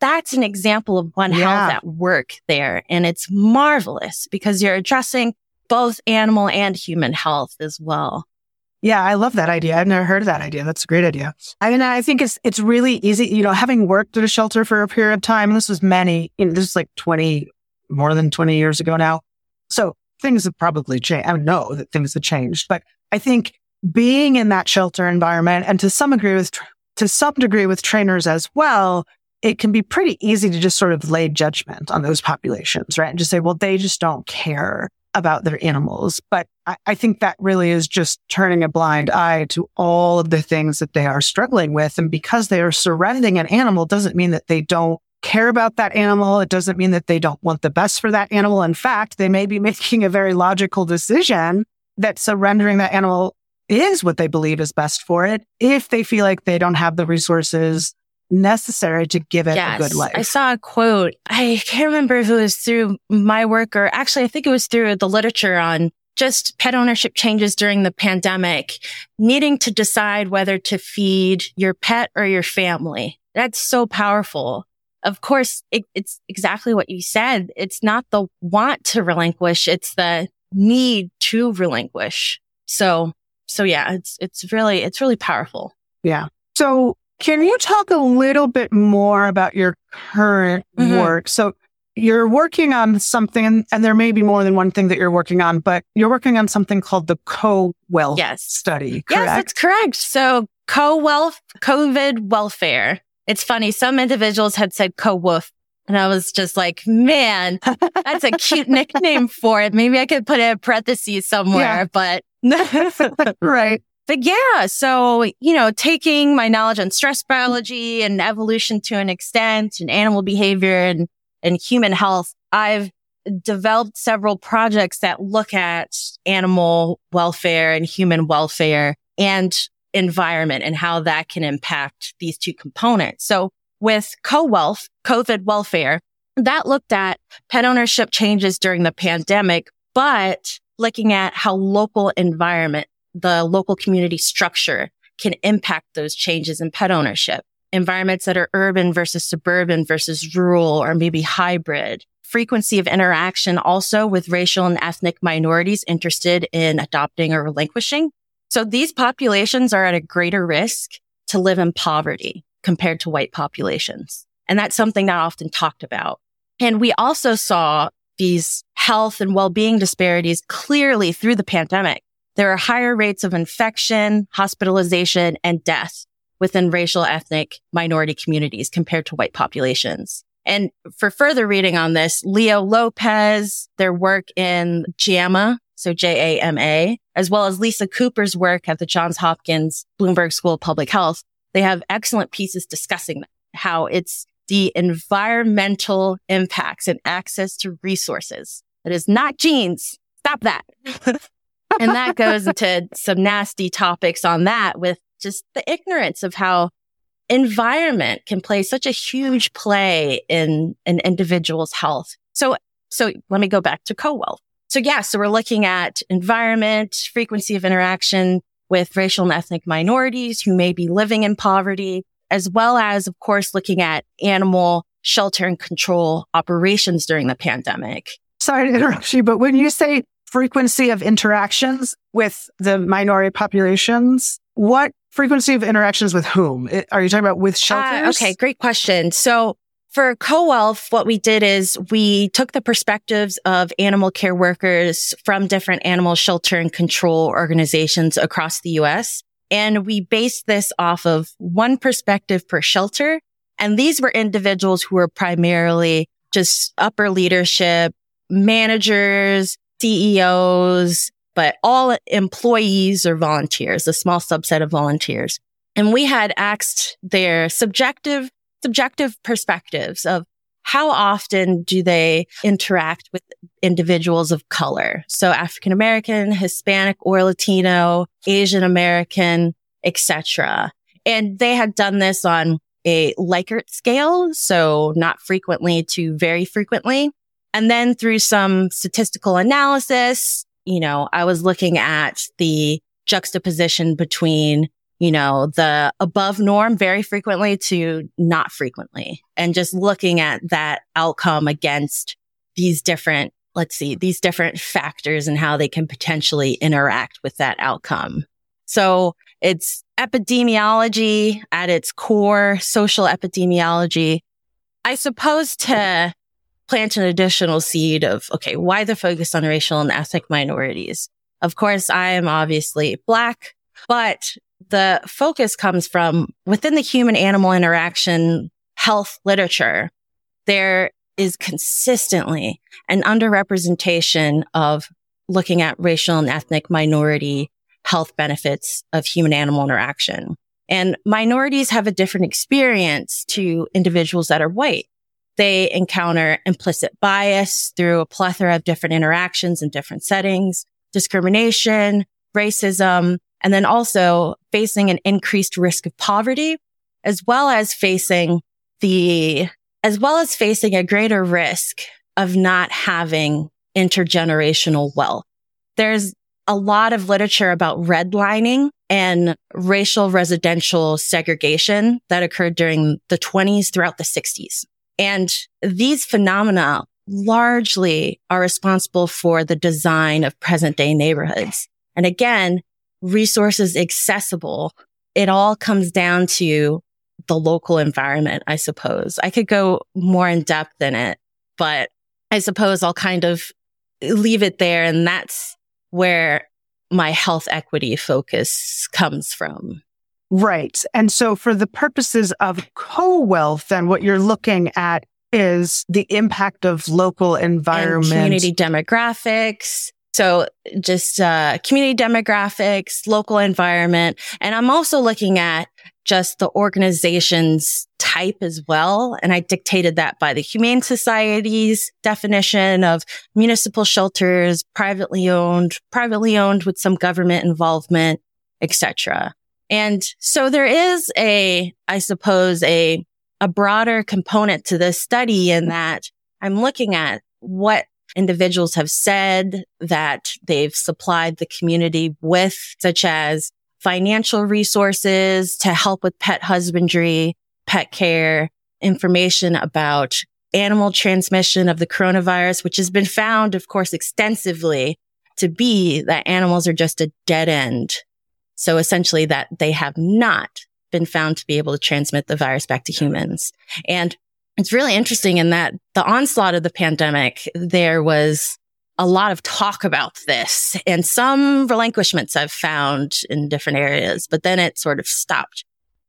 that's an example of One Health at work there. And it's marvelous because you're addressing both animal and human health as well. Yeah, I love that idea. I've never heard of that idea. That's a great idea. I mean, I think it's really easy, having worked at a shelter for a period of time, and this was more than 20 years ago now. So things have probably changed. I know that things have changed, but I think being in that shelter environment, and to some degree with trainers as well, it can be pretty easy to just sort of lay judgment on those populations, right? And just say, well, they just don't care about their animals. But I think that really is just turning a blind eye to all of the things that they are struggling with. And because they are surrendering an animal doesn't mean that they don't care about that animal. It doesn't mean that they don't want the best for that animal. In fact, they may be making a very logical decision that surrendering that animal is what they believe is best for it if they feel like they don't have the resources necessary to give it a good life. I saw a quote. I can't remember if it was through my work, or actually I think it was through the literature on just pet ownership changes during the pandemic, needing to decide whether to feed your pet or your family. That's so powerful. Of course, it's exactly what you said. It's not the want to relinquish. It's the need to relinquish. So yeah, it's really powerful. Yeah. So can you talk a little bit more about your current work? So you're working on something, and there may be more than one thing that you're working on, but you're working on something called the Co-Wealth study, correct? Yes, that's correct. So Co-Wealth, COVID welfare. It's funny. Some individuals had said Co-Woof, and I was just like, man, that's a cute nickname for it. Maybe I could put it in parentheses somewhere, but right. But yeah, so, taking my knowledge on stress biology and evolution to an extent and animal behavior and human health, I've developed several projects that look at animal welfare and human welfare and environment and how that can impact these two components. So with Co-Wealth, COVID welfare, that looked at pet ownership changes during the pandemic, but looking at how local environment, the local community structure can impact those changes in pet ownership. Environments that are urban versus suburban versus rural or maybe hybrid. Frequency of interaction also with racial and ethnic minorities interested in adopting or relinquishing. So these populations are at a greater risk to live in poverty compared to white populations. And that's something not often talked about. And we also saw these health and well-being disparities clearly through the pandemic. There are higher rates of infection, hospitalization, and death within racial, ethnic, minority communities compared to white populations. And for further reading on this, Leo Lopez, their work in JAMA, so JAMA, as well as Lisa Cooper's work at the Johns Hopkins Bloomberg School of Public Health, they have excellent pieces discussing how it's the environmental impacts and access to resources. It is not genes. Stop that. And that goes into some nasty topics on that with just the ignorance of how environment can play such a huge play in an individual's health. So let me go back to Co-Wealth. So we're looking at environment, frequency of interaction with racial and ethnic minorities who may be living in poverty, as well as, of course, looking at animal shelter and control operations during the pandemic. Sorry to interrupt you, but when you say frequency of interactions with the minority populations, what frequency of interactions with whom? Are you talking about with shelters? Okay, great question. So for Co-Wealth, what we did is we took the perspectives of animal care workers from different animal shelter and control organizations across the U.S., and we based this off of one perspective per shelter. And these were individuals who were primarily just upper leadership, managers, CEOs, but all employees or volunteers, a small subset of volunteers. And we had asked their subjective perspectives of how often do they interact with individuals of color? So African American, Hispanic or Latino, Asian American, etc. And they had done this on a Likert scale, so not frequently to very frequently. And then through some statistical analysis, I was looking at the juxtaposition between, the above norm very frequently to not frequently, and just looking at that outcome against these different factors and how they can potentially interact with that outcome. So it's epidemiology at its core, social epidemiology. I suppose to plant an additional seed of, why the focus on racial and ethnic minorities? Of course, I am obviously Black, but the focus comes from within the human animal interaction health literature. There is consistently an underrepresentation of looking at racial and ethnic minority health benefits of human animal interaction. And minorities have a different experience to individuals that are white. They encounter implicit bias through a plethora of different interactions in different settings, discrimination, racism, and then also facing an increased risk of poverty, as well as facing a greater risk of not having intergenerational wealth. There's a lot of literature about redlining and racial residential segregation that occurred during the 20s throughout the 60s. And these phenomena largely are responsible for the design of present-day neighborhoods. And again, resources accessible, it all comes down to the local environment, I suppose. I could go more in depth in it, but I suppose I'll kind of leave it there. And that's where my health equity focus comes from. Right. And so for the purposes of co-wealth, then what you're looking at is the impact of local environment. And community demographics. So just community demographics, local environment. And I'm also looking at just the organization's type as well. And I dictated that by the Humane Society's definition of municipal shelters, privately owned with some government involvement, etc. And so there is a broader component to this study in that I'm looking at what individuals have said that they've supplied the community with, such as financial resources to help with pet husbandry, pet care, information about animal transmission of the coronavirus, which has been found, of course, extensively to be that animals are just a dead end. So essentially that they have not been found to be able to transmit the virus back to humans. And it's really interesting in that the onslaught of the pandemic, there was a lot of talk about this and some relinquishments I've found in different areas, but then it sort of stopped.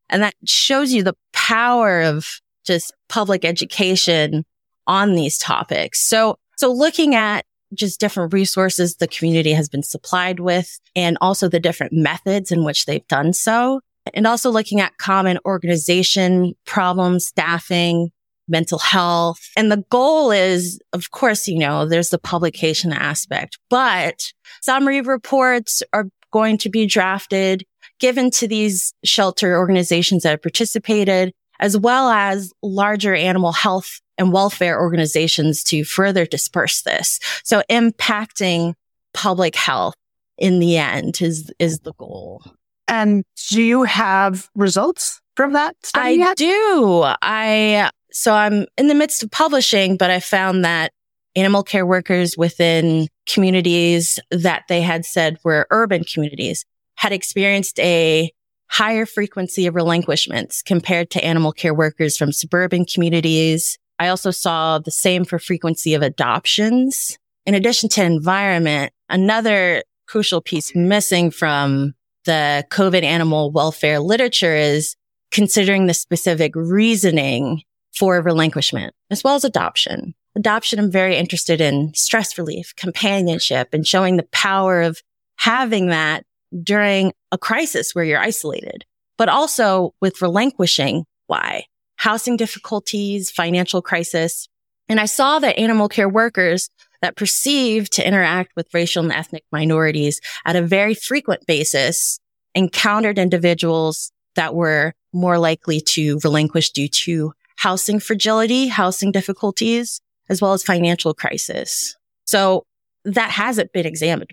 And that shows you the power of just public education on these topics. So looking at just different resources the community has been supplied with and also the different methods in which they've done so, and also looking at common organization problems, staffing, mental health. And the goal is, of course, there's the publication aspect, but summary reports are going to be drafted, given to these shelter organizations that have participated, as well as larger animal health and welfare organizations to further disperse this. So impacting public health in the end is the goal. And do you have results from that study yet? I do. So I'm in the midst of publishing, but I found that animal care workers within communities that they had said were urban communities had experienced a higher frequency of relinquishments compared to animal care workers from suburban communities. I also saw the same for frequency of adoptions. In addition to environment, another crucial piece missing from the COVID animal welfare literature is considering the specific reasoning for relinquishment, as well as adoption. Adoption, I'm very interested in stress relief, companionship, and showing the power of having that during a crisis where you're isolated. But also with relinquishing, why? Housing difficulties, financial crisis. And I saw that animal care workers that perceived to interact with racial and ethnic minorities at a very frequent basis encountered individuals that were more likely to relinquish due to housing fragility, housing difficulties, as well as financial crisis. So that hasn't been examined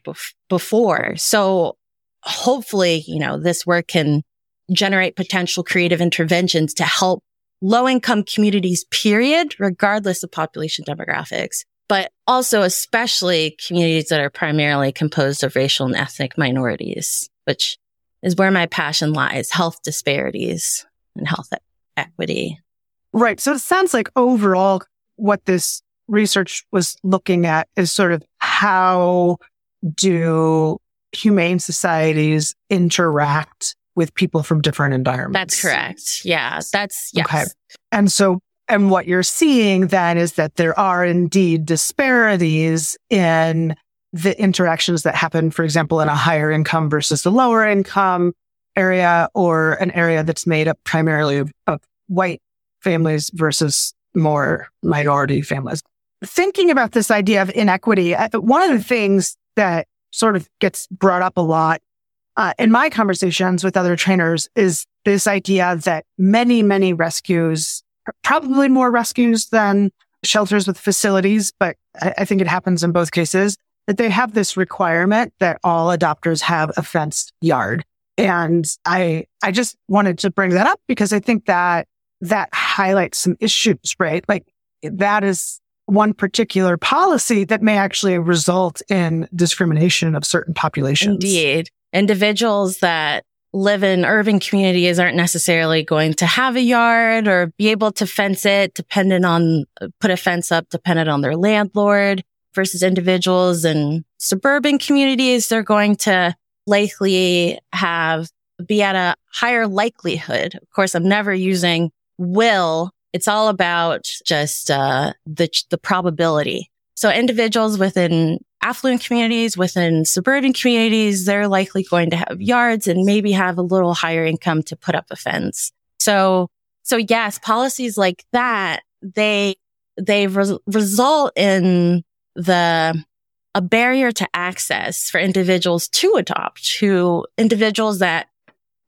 before. So hopefully, this work can generate potential creative interventions to help low-income communities, period, regardless of population demographics, but also especially communities that are primarily composed of racial and ethnic minorities, which is where my passion lies, health disparities and health equity. Right. So it sounds like overall what this research was looking at is sort of how do humane societies interact with people from different environments. That's correct. Yeah. Yes. Okay. And what you're seeing then is that there are indeed disparities in the interactions that happen, for example, in a higher income versus the lower income area, or an area that's made up primarily of white families versus more minority families. Thinking about this idea of inequity, one of the things that sort of gets brought up a lot in my conversations with other trainers is this idea that many, many rescues, probably more rescues than shelters with facilities, but I think it happens in both cases, that they have this requirement that all adopters have a fenced yard. And I just wanted to bring that up because I think that highlights some issues, right? Like that is one particular policy that may actually result in discrimination of certain populations. Indeed. Individuals that live in urban communities aren't necessarily going to have a yard or be able to fence it, dependent on their landlord, versus individuals in suburban communities. They're going to likely be at a higher likelihood. Of course, I'm never using will. It's all about just the probability. So individuals within affluent communities, within suburban communities, they're likely going to have yards and maybe have a little higher income to put up a fence. So yes, policies like that, they result in a barrier to access for individuals to adopt, who individuals that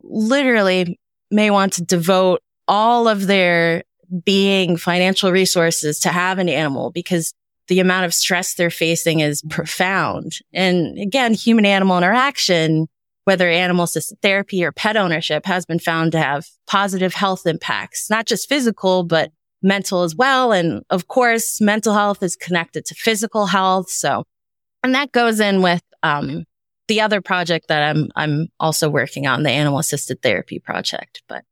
literally may want to devote all of their being, financial resources to have an animal, because the amount of stress they're facing is profound. And again, human-animal interaction, whether animal-assisted therapy or pet ownership, has been found to have positive health impacts, not just physical, but mental as well. And of course, mental health is connected to physical health. So, and that goes in with the other project that I'm also working on, the animal-assisted therapy project. But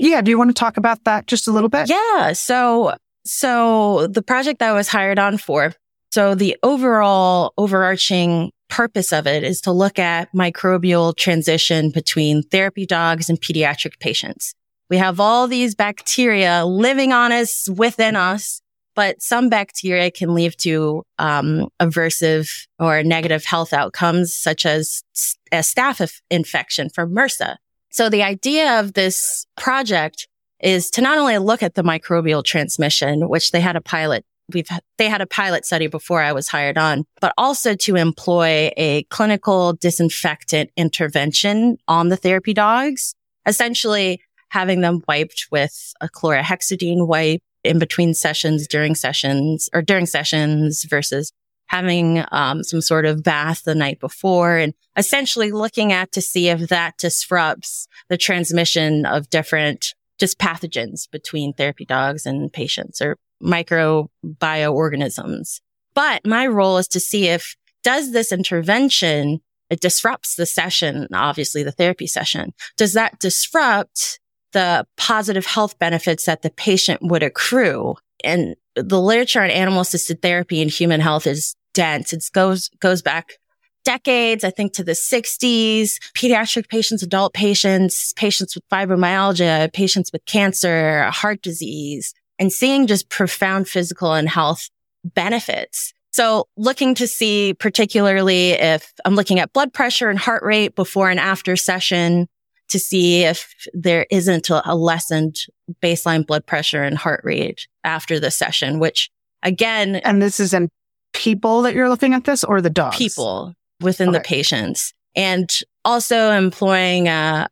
yeah, do you want to talk about that just a little bit? Yeah. So the project I was hired on for, so the overarching purpose of it is to look at microbial transition between therapy dogs and pediatric patients. We have all these bacteria living on us, within us, but some bacteria can lead to aversive or negative health outcomes, such as a staph infection from MRSA. So the idea of this project is to not only look at the microbial transmission, which they had a pilot study before I was hired on, but also to employ a clinical disinfectant intervention on the therapy dogs, essentially having them wiped with a chlorhexidine wipe in between sessions, during sessions, versus having some sort of bath the night before, and essentially looking at to see if that disrupts the transmission of different just pathogens between therapy dogs and patients, or microbioorganisms. But my role is to see if does this intervention, it disrupts the session, obviously the therapy session, does that disrupt the positive health benefits that the patient would accrue? And the literature on animal-assisted therapy and human health is dense. It goes back decades, I think, to the 60s, pediatric patients, adult patients, patients with fibromyalgia, patients with cancer, heart disease, and seeing just profound physical and health benefits. So looking to see particularly if I'm looking at blood pressure and heart rate before and after session, to see if there isn't a lessened baseline blood pressure and heart rate after the session, which again... And this is in people that you're looking at this, or the dogs? People within the patients. And also employing a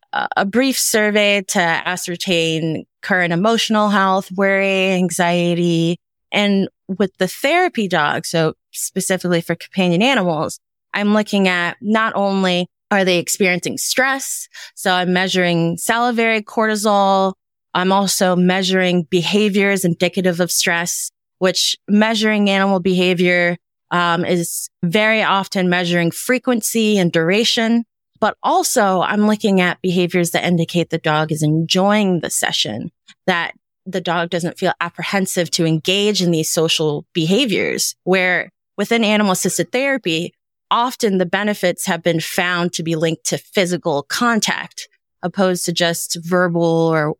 brief survey to ascertain current emotional health, worry, anxiety. And with the therapy dog, so specifically for companion animals, I'm looking at not only... are they experiencing stress? So I'm measuring salivary cortisol. I'm also measuring behaviors indicative of stress, which measuring animal behavior is very often measuring frequency and duration. But also I'm looking at behaviors that indicate the dog is enjoying the session, that the dog doesn't feel apprehensive to engage in these social behaviors, where within animal-assisted therapy, often the benefits have been found to be linked to physical contact, opposed to just verbal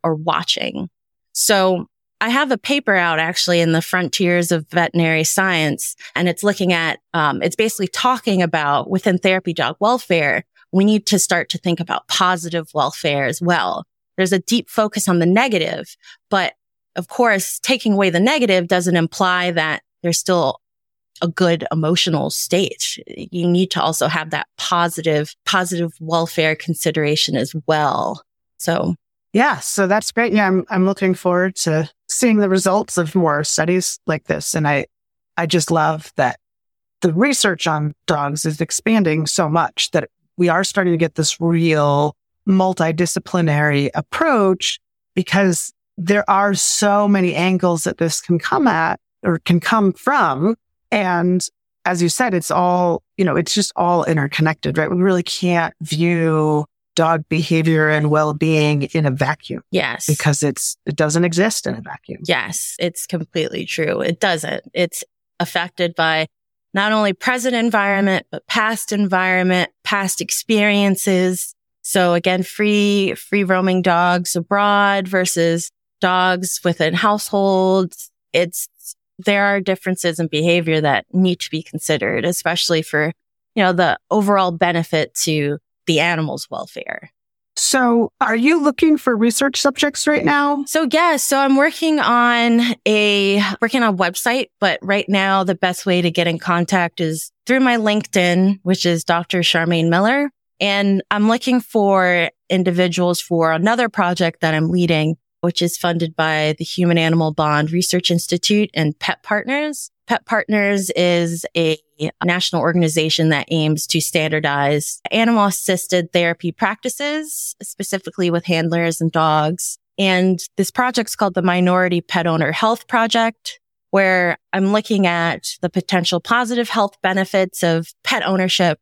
or watching. So I have a paper out actually in the Frontiers of Veterinary Science, and it's looking at, it's basically talking about within therapy dog welfare, we need to start to think about positive welfare as well. There's a deep focus on the negative, but of course, taking away the negative doesn't imply that there's still a good emotional state. You need to also have that positive welfare consideration as well. So yeah, so that's great. Yeah, I'm looking forward to seeing the results of more studies like this. And I just love that the research on dogs is expanding so much that we are starting to get this real multidisciplinary approach, because there are so many angles that this can come at or can come from. And as you said, it's all, you know, it's just all interconnected, right? We really can't view dog behavior and well-being in a vacuum. Yes. Because it doesn't exist in a vacuum. Yes, it's completely true. It doesn't. It's affected by not only present environment, but past environment, past experiences. So again, free roaming dogs abroad versus dogs within households. There are differences in behavior that need to be considered, especially for, you know, the overall benefit to the animal's welfare. So are you looking for research subjects right now? So yes. So I'm working on a website, but right now the best way to get in contact is through my LinkedIn, which is Dr. Charmaine Miller. And I'm looking for individuals for another project that I'm leading, which is funded by the Human Animal Bond Research Institute and Pet Partners. Pet Partners is a national organization that aims to standardize animal-assisted therapy practices, specifically with handlers and dogs. And this project's called the Minority Pet Owner Health Project, where I'm looking at the potential positive health benefits of pet ownership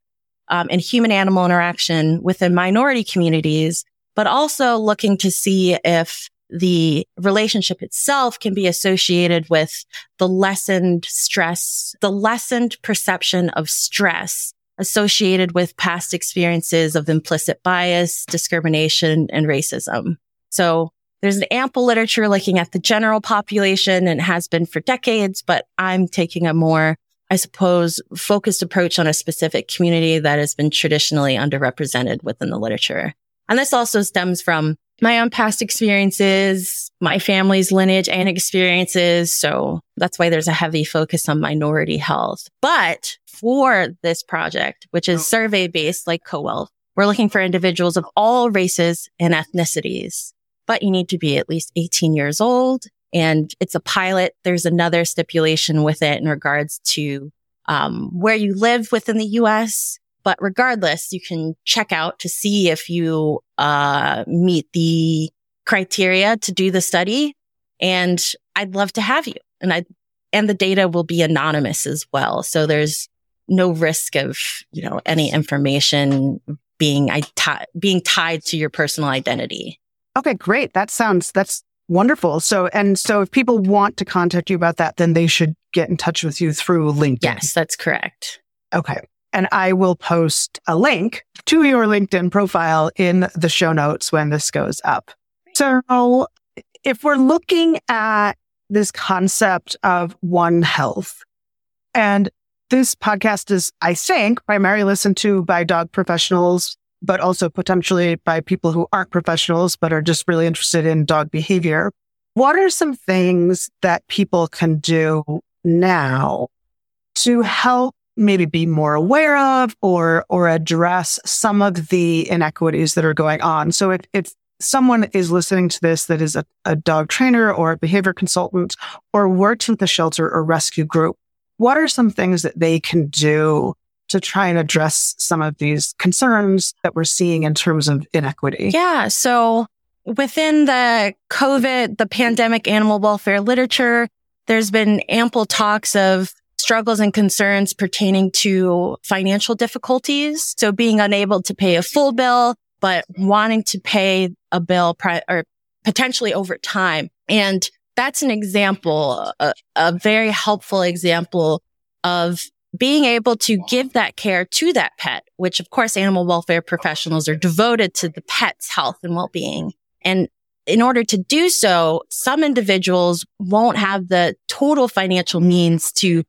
and human-animal interaction within minority communities, but also looking to see if the relationship itself can be associated with the lessened stress, the lessened perception of stress associated with past experiences of implicit bias, discrimination, and racism. So there's an ample literature looking at the general population and has been for decades, but I'm taking a more, I suppose, focused approach on a specific community that has been traditionally underrepresented within the literature. And this also stems from my own past experiences, my family's lineage and experiences. So that's why there's a heavy focus on minority health. But for this project, which is survey-based like Co-Wealth, we're looking for individuals of all races and ethnicities. But you need to be at least 18 years old. And it's a pilot. There's another stipulation with it in regards to where you live within the U.S., but regardless, you can check out to see if you meet the criteria to do the study. And I'd love to have you. And the data will be anonymous as well. So there's no risk of, you know, any information being tied to your personal identity. Okay, great. That's wonderful. So if people want to contact you about that, then they should get in touch with you through LinkedIn. Yes, that's correct. Okay. And I will post a link to your LinkedIn profile in the show notes when this goes up. So if we're looking at this concept of One Health, and this podcast is, I think, primarily listened to by dog professionals, but also potentially by people who aren't professionals, but are just really interested in dog behavior. What are some things that people can do now to help maybe be more aware of or address some of the inequities that are going on? So if someone is listening to this that is a dog trainer or a behavior consultant or works with a shelter or rescue group, what are some things that they can do to try and address some of these concerns that we're seeing in terms of inequity? Yeah, so within the pandemic animal welfare literature, there's been ample talks of struggles and concerns pertaining to financial difficulties. So being unable to pay a full bill, but wanting to pay a bill or potentially over time. And that's an example, a very helpful example of being able to give that care to that pet, which of course animal welfare professionals are devoted to the pet's health and well-being. And in order to do so, some individuals won't have the total financial means to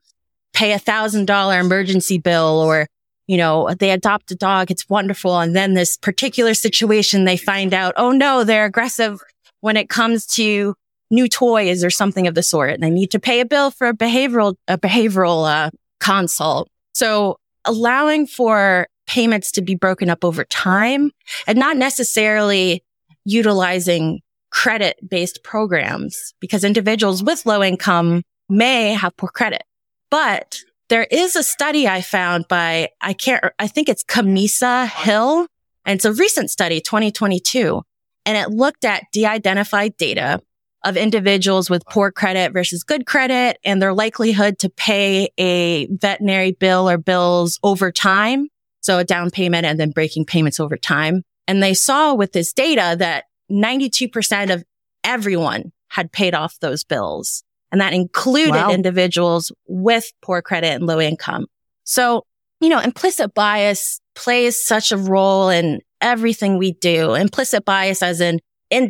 pay $1,000 emergency bill, or, you know, they adopt a dog, it's wonderful. And then this particular situation, they find out, oh no, they're aggressive when it comes to new toys or something of the sort. And they need to pay a bill for a behavioral consult. So allowing for payments to be broken up over time and not necessarily utilizing credit-based programs, because individuals with low income may have poor credit. But There is a study I found by, I think it's Kamisa Hill. And it's a recent study, 2022. And it looked at de-identified data of individuals with poor credit versus good credit and their likelihood to pay a veterinary bill or bills over time. So a down payment and then breaking payments over time. And they saw with this data that 92% of everyone had paid off those bills. And that included individuals with poor credit and low income. So, you know, implicit bias plays such a role in everything we do. Implicit bias as in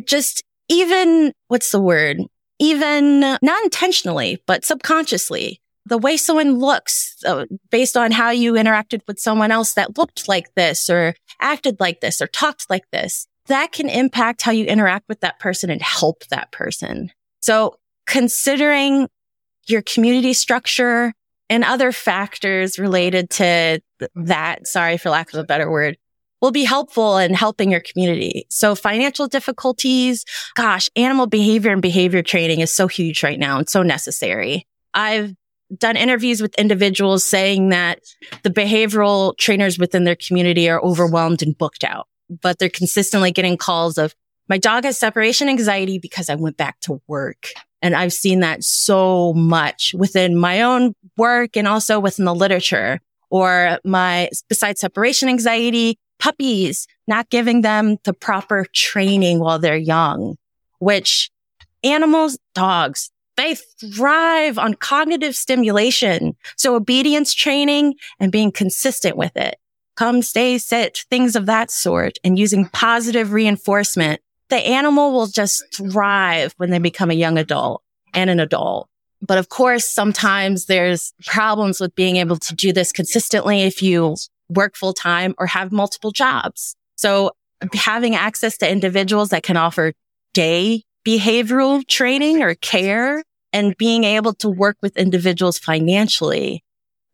just even, even not intentionally, but subconsciously, the way someone looks based on how you interacted with someone else that looked like this or acted like this or talked like this, that can impact how you interact with that person and help that person. So considering your community structure and other factors related to that, sorry for lack of a better word, will be helpful in helping your community. So financial difficulties, gosh, animal behavior and behavior training is so huge right now and so necessary. I've done interviews with individuals saying that the behavioral trainers within their community are overwhelmed and booked out, but they're consistently getting calls of, my dog has separation anxiety because I went back to work. And I've seen that so much within my own work and also within the literature. Or besides separation anxiety, puppies, not giving them the proper training while they're young, which animals, dogs, they thrive on cognitive stimulation. So obedience training and being consistent with it. Come, stay, sit, things of that sort, and using positive reinforcement. The animal will just thrive when they become a young adult and an adult. But of course, sometimes there's problems with being able to do this consistently if you work full time or have multiple jobs. So having access to individuals that can offer day behavioral training or care and being able to work with individuals financially,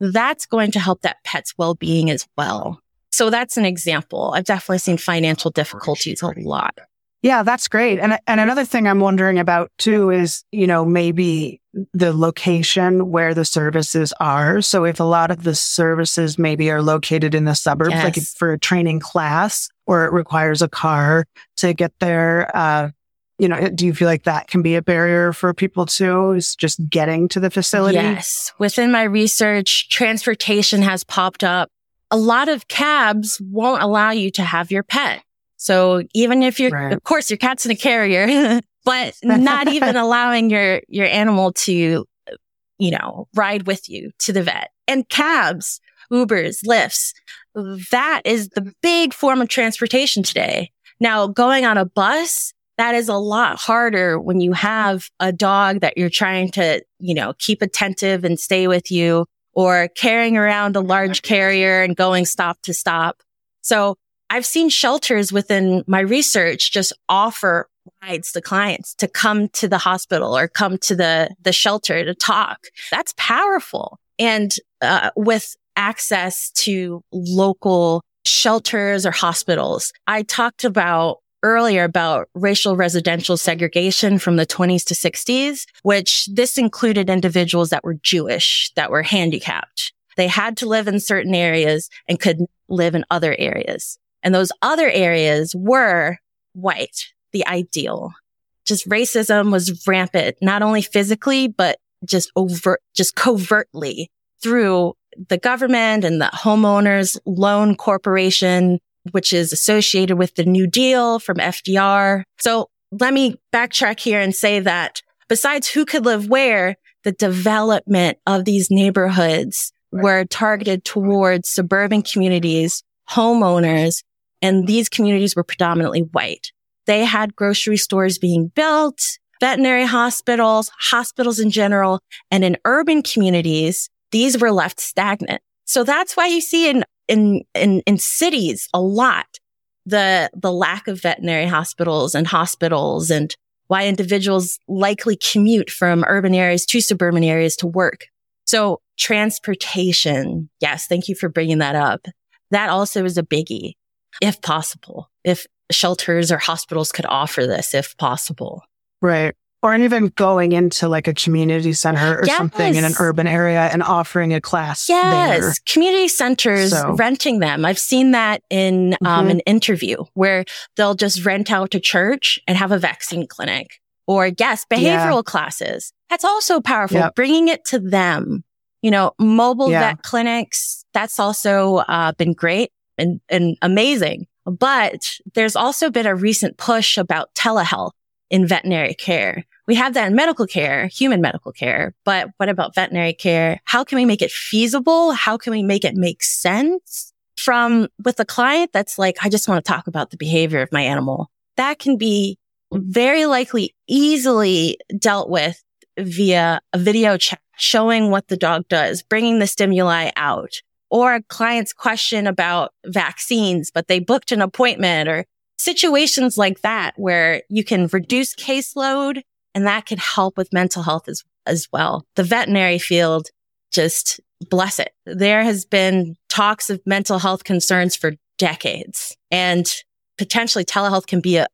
that's going to help that pet's well-being as well. So that's an example. I've definitely seen financial difficulties a lot. Yeah, that's great. And another thing I'm wondering about too is, you know, maybe the location where the services are. So if a lot of the services maybe are located in the suburbs, yes, like if for a training class, or it requires a car to get there, you know, do you feel like that can be a barrier for people too, is just getting to the facility? Yes. Within my research, transportation has popped up. A lot of cabs won't allow you to have your pet. So even if you're, of course, your cat's in a carrier, but not even allowing your animal to, you know, ride with you to the vet. And cabs, Ubers, Lyfts, that is the big form of transportation today. Now, going on a bus, that is a lot harder when you have a dog that you're trying to, you know, keep attentive and stay with you, or carrying around a large carrier and going stop to stop. So I've seen shelters within my research just offer rides to clients to come to the hospital or come to the shelter to talk. That's powerful. And with access to local shelters or hospitals, I talked about earlier about racial residential segregation from the 20s to 60s, which this included individuals that were Jewish, that were handicapped. They had to live in certain areas and could live in other areas. And those other areas were white, the ideal. Just racism was rampant, not only physically, but just covertly through the government and the homeowners loan corporation, which is associated with the New Deal from FDR. So let me backtrack here and say that besides who could live where, the development of these neighborhoods were targeted towards suburban communities, homeowners, and these communities were predominantly white. They had grocery stores being built, veterinary hospitals, hospitals in general, and in urban communities, these were left stagnant. So that's why you see in cities a lot the lack of veterinary hospitals and why individuals likely commute from urban areas to suburban areas to work. So transportation, yes, thank you for bringing that up. That also is a biggie, if possible, if shelters or hospitals could offer this, if possible. Right. Or even going into like a community center or something in an urban area and offering a class there. Yes, community centers, renting them. I've seen that in an interview where they'll just rent out a church and have a vaccine clinic. Or behavioral classes. That's also powerful. Yep. Bringing it to them. You know, mobile vet clinics, that's also been great and amazing. But there's also been a recent push about telehealth in veterinary care. We have that in medical care, human medical care, but what about veterinary care? How can we make it feasible? How can we make it make sense with a client that's like, I just want to talk about the behavior of my animal? That can be very likely easily dealt with via a video chat, showing what the dog does, bringing the stimuli out, or a client's question about vaccines, but they booked an appointment, or situations like that where you can reduce caseload, and that can help with mental health as well. The veterinary field, just bless it. There has been talks of mental health concerns for decades, and potentially telehealth can be a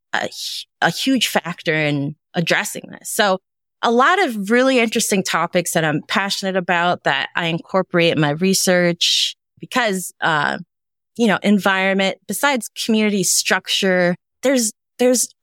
huge factor in addressing this. So a lot of really interesting topics that I'm passionate about that I incorporate in my research because, environment, besides community structure, there's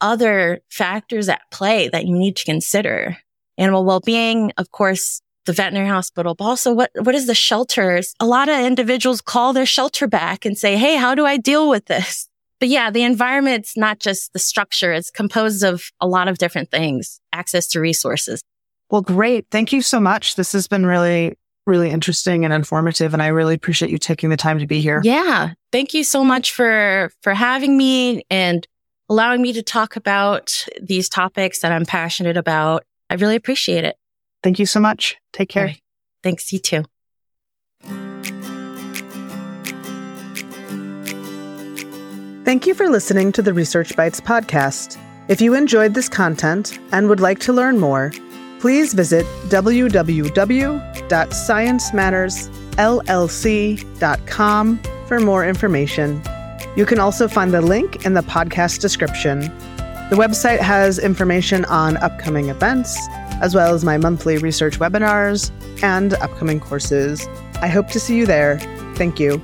other factors at play that you need to consider. Animal well-being, of course, the veterinary hospital, but also what is the shelters? A lot of individuals call their shelter back and say, hey, how do I deal with this? But yeah, the environment's not just the structure. It's composed of a lot of different things, access to resources. Well, great. Thank you so much. This has been really, really interesting and informative, and I really appreciate you taking the time to be here. Yeah. Thank you so much for having me and allowing me to talk about these topics that I'm passionate about. I really appreciate it. Thank you so much. Take care. Right. Thanks. You too. Thank you for listening to the Research Bites podcast. If you enjoyed this content and would like to learn more, please visit www.sciencemattersllc.com for more information. You can also find the link in the podcast description. The website has information on upcoming events, as well as my monthly research webinars and upcoming courses. I hope to see you there. Thank you.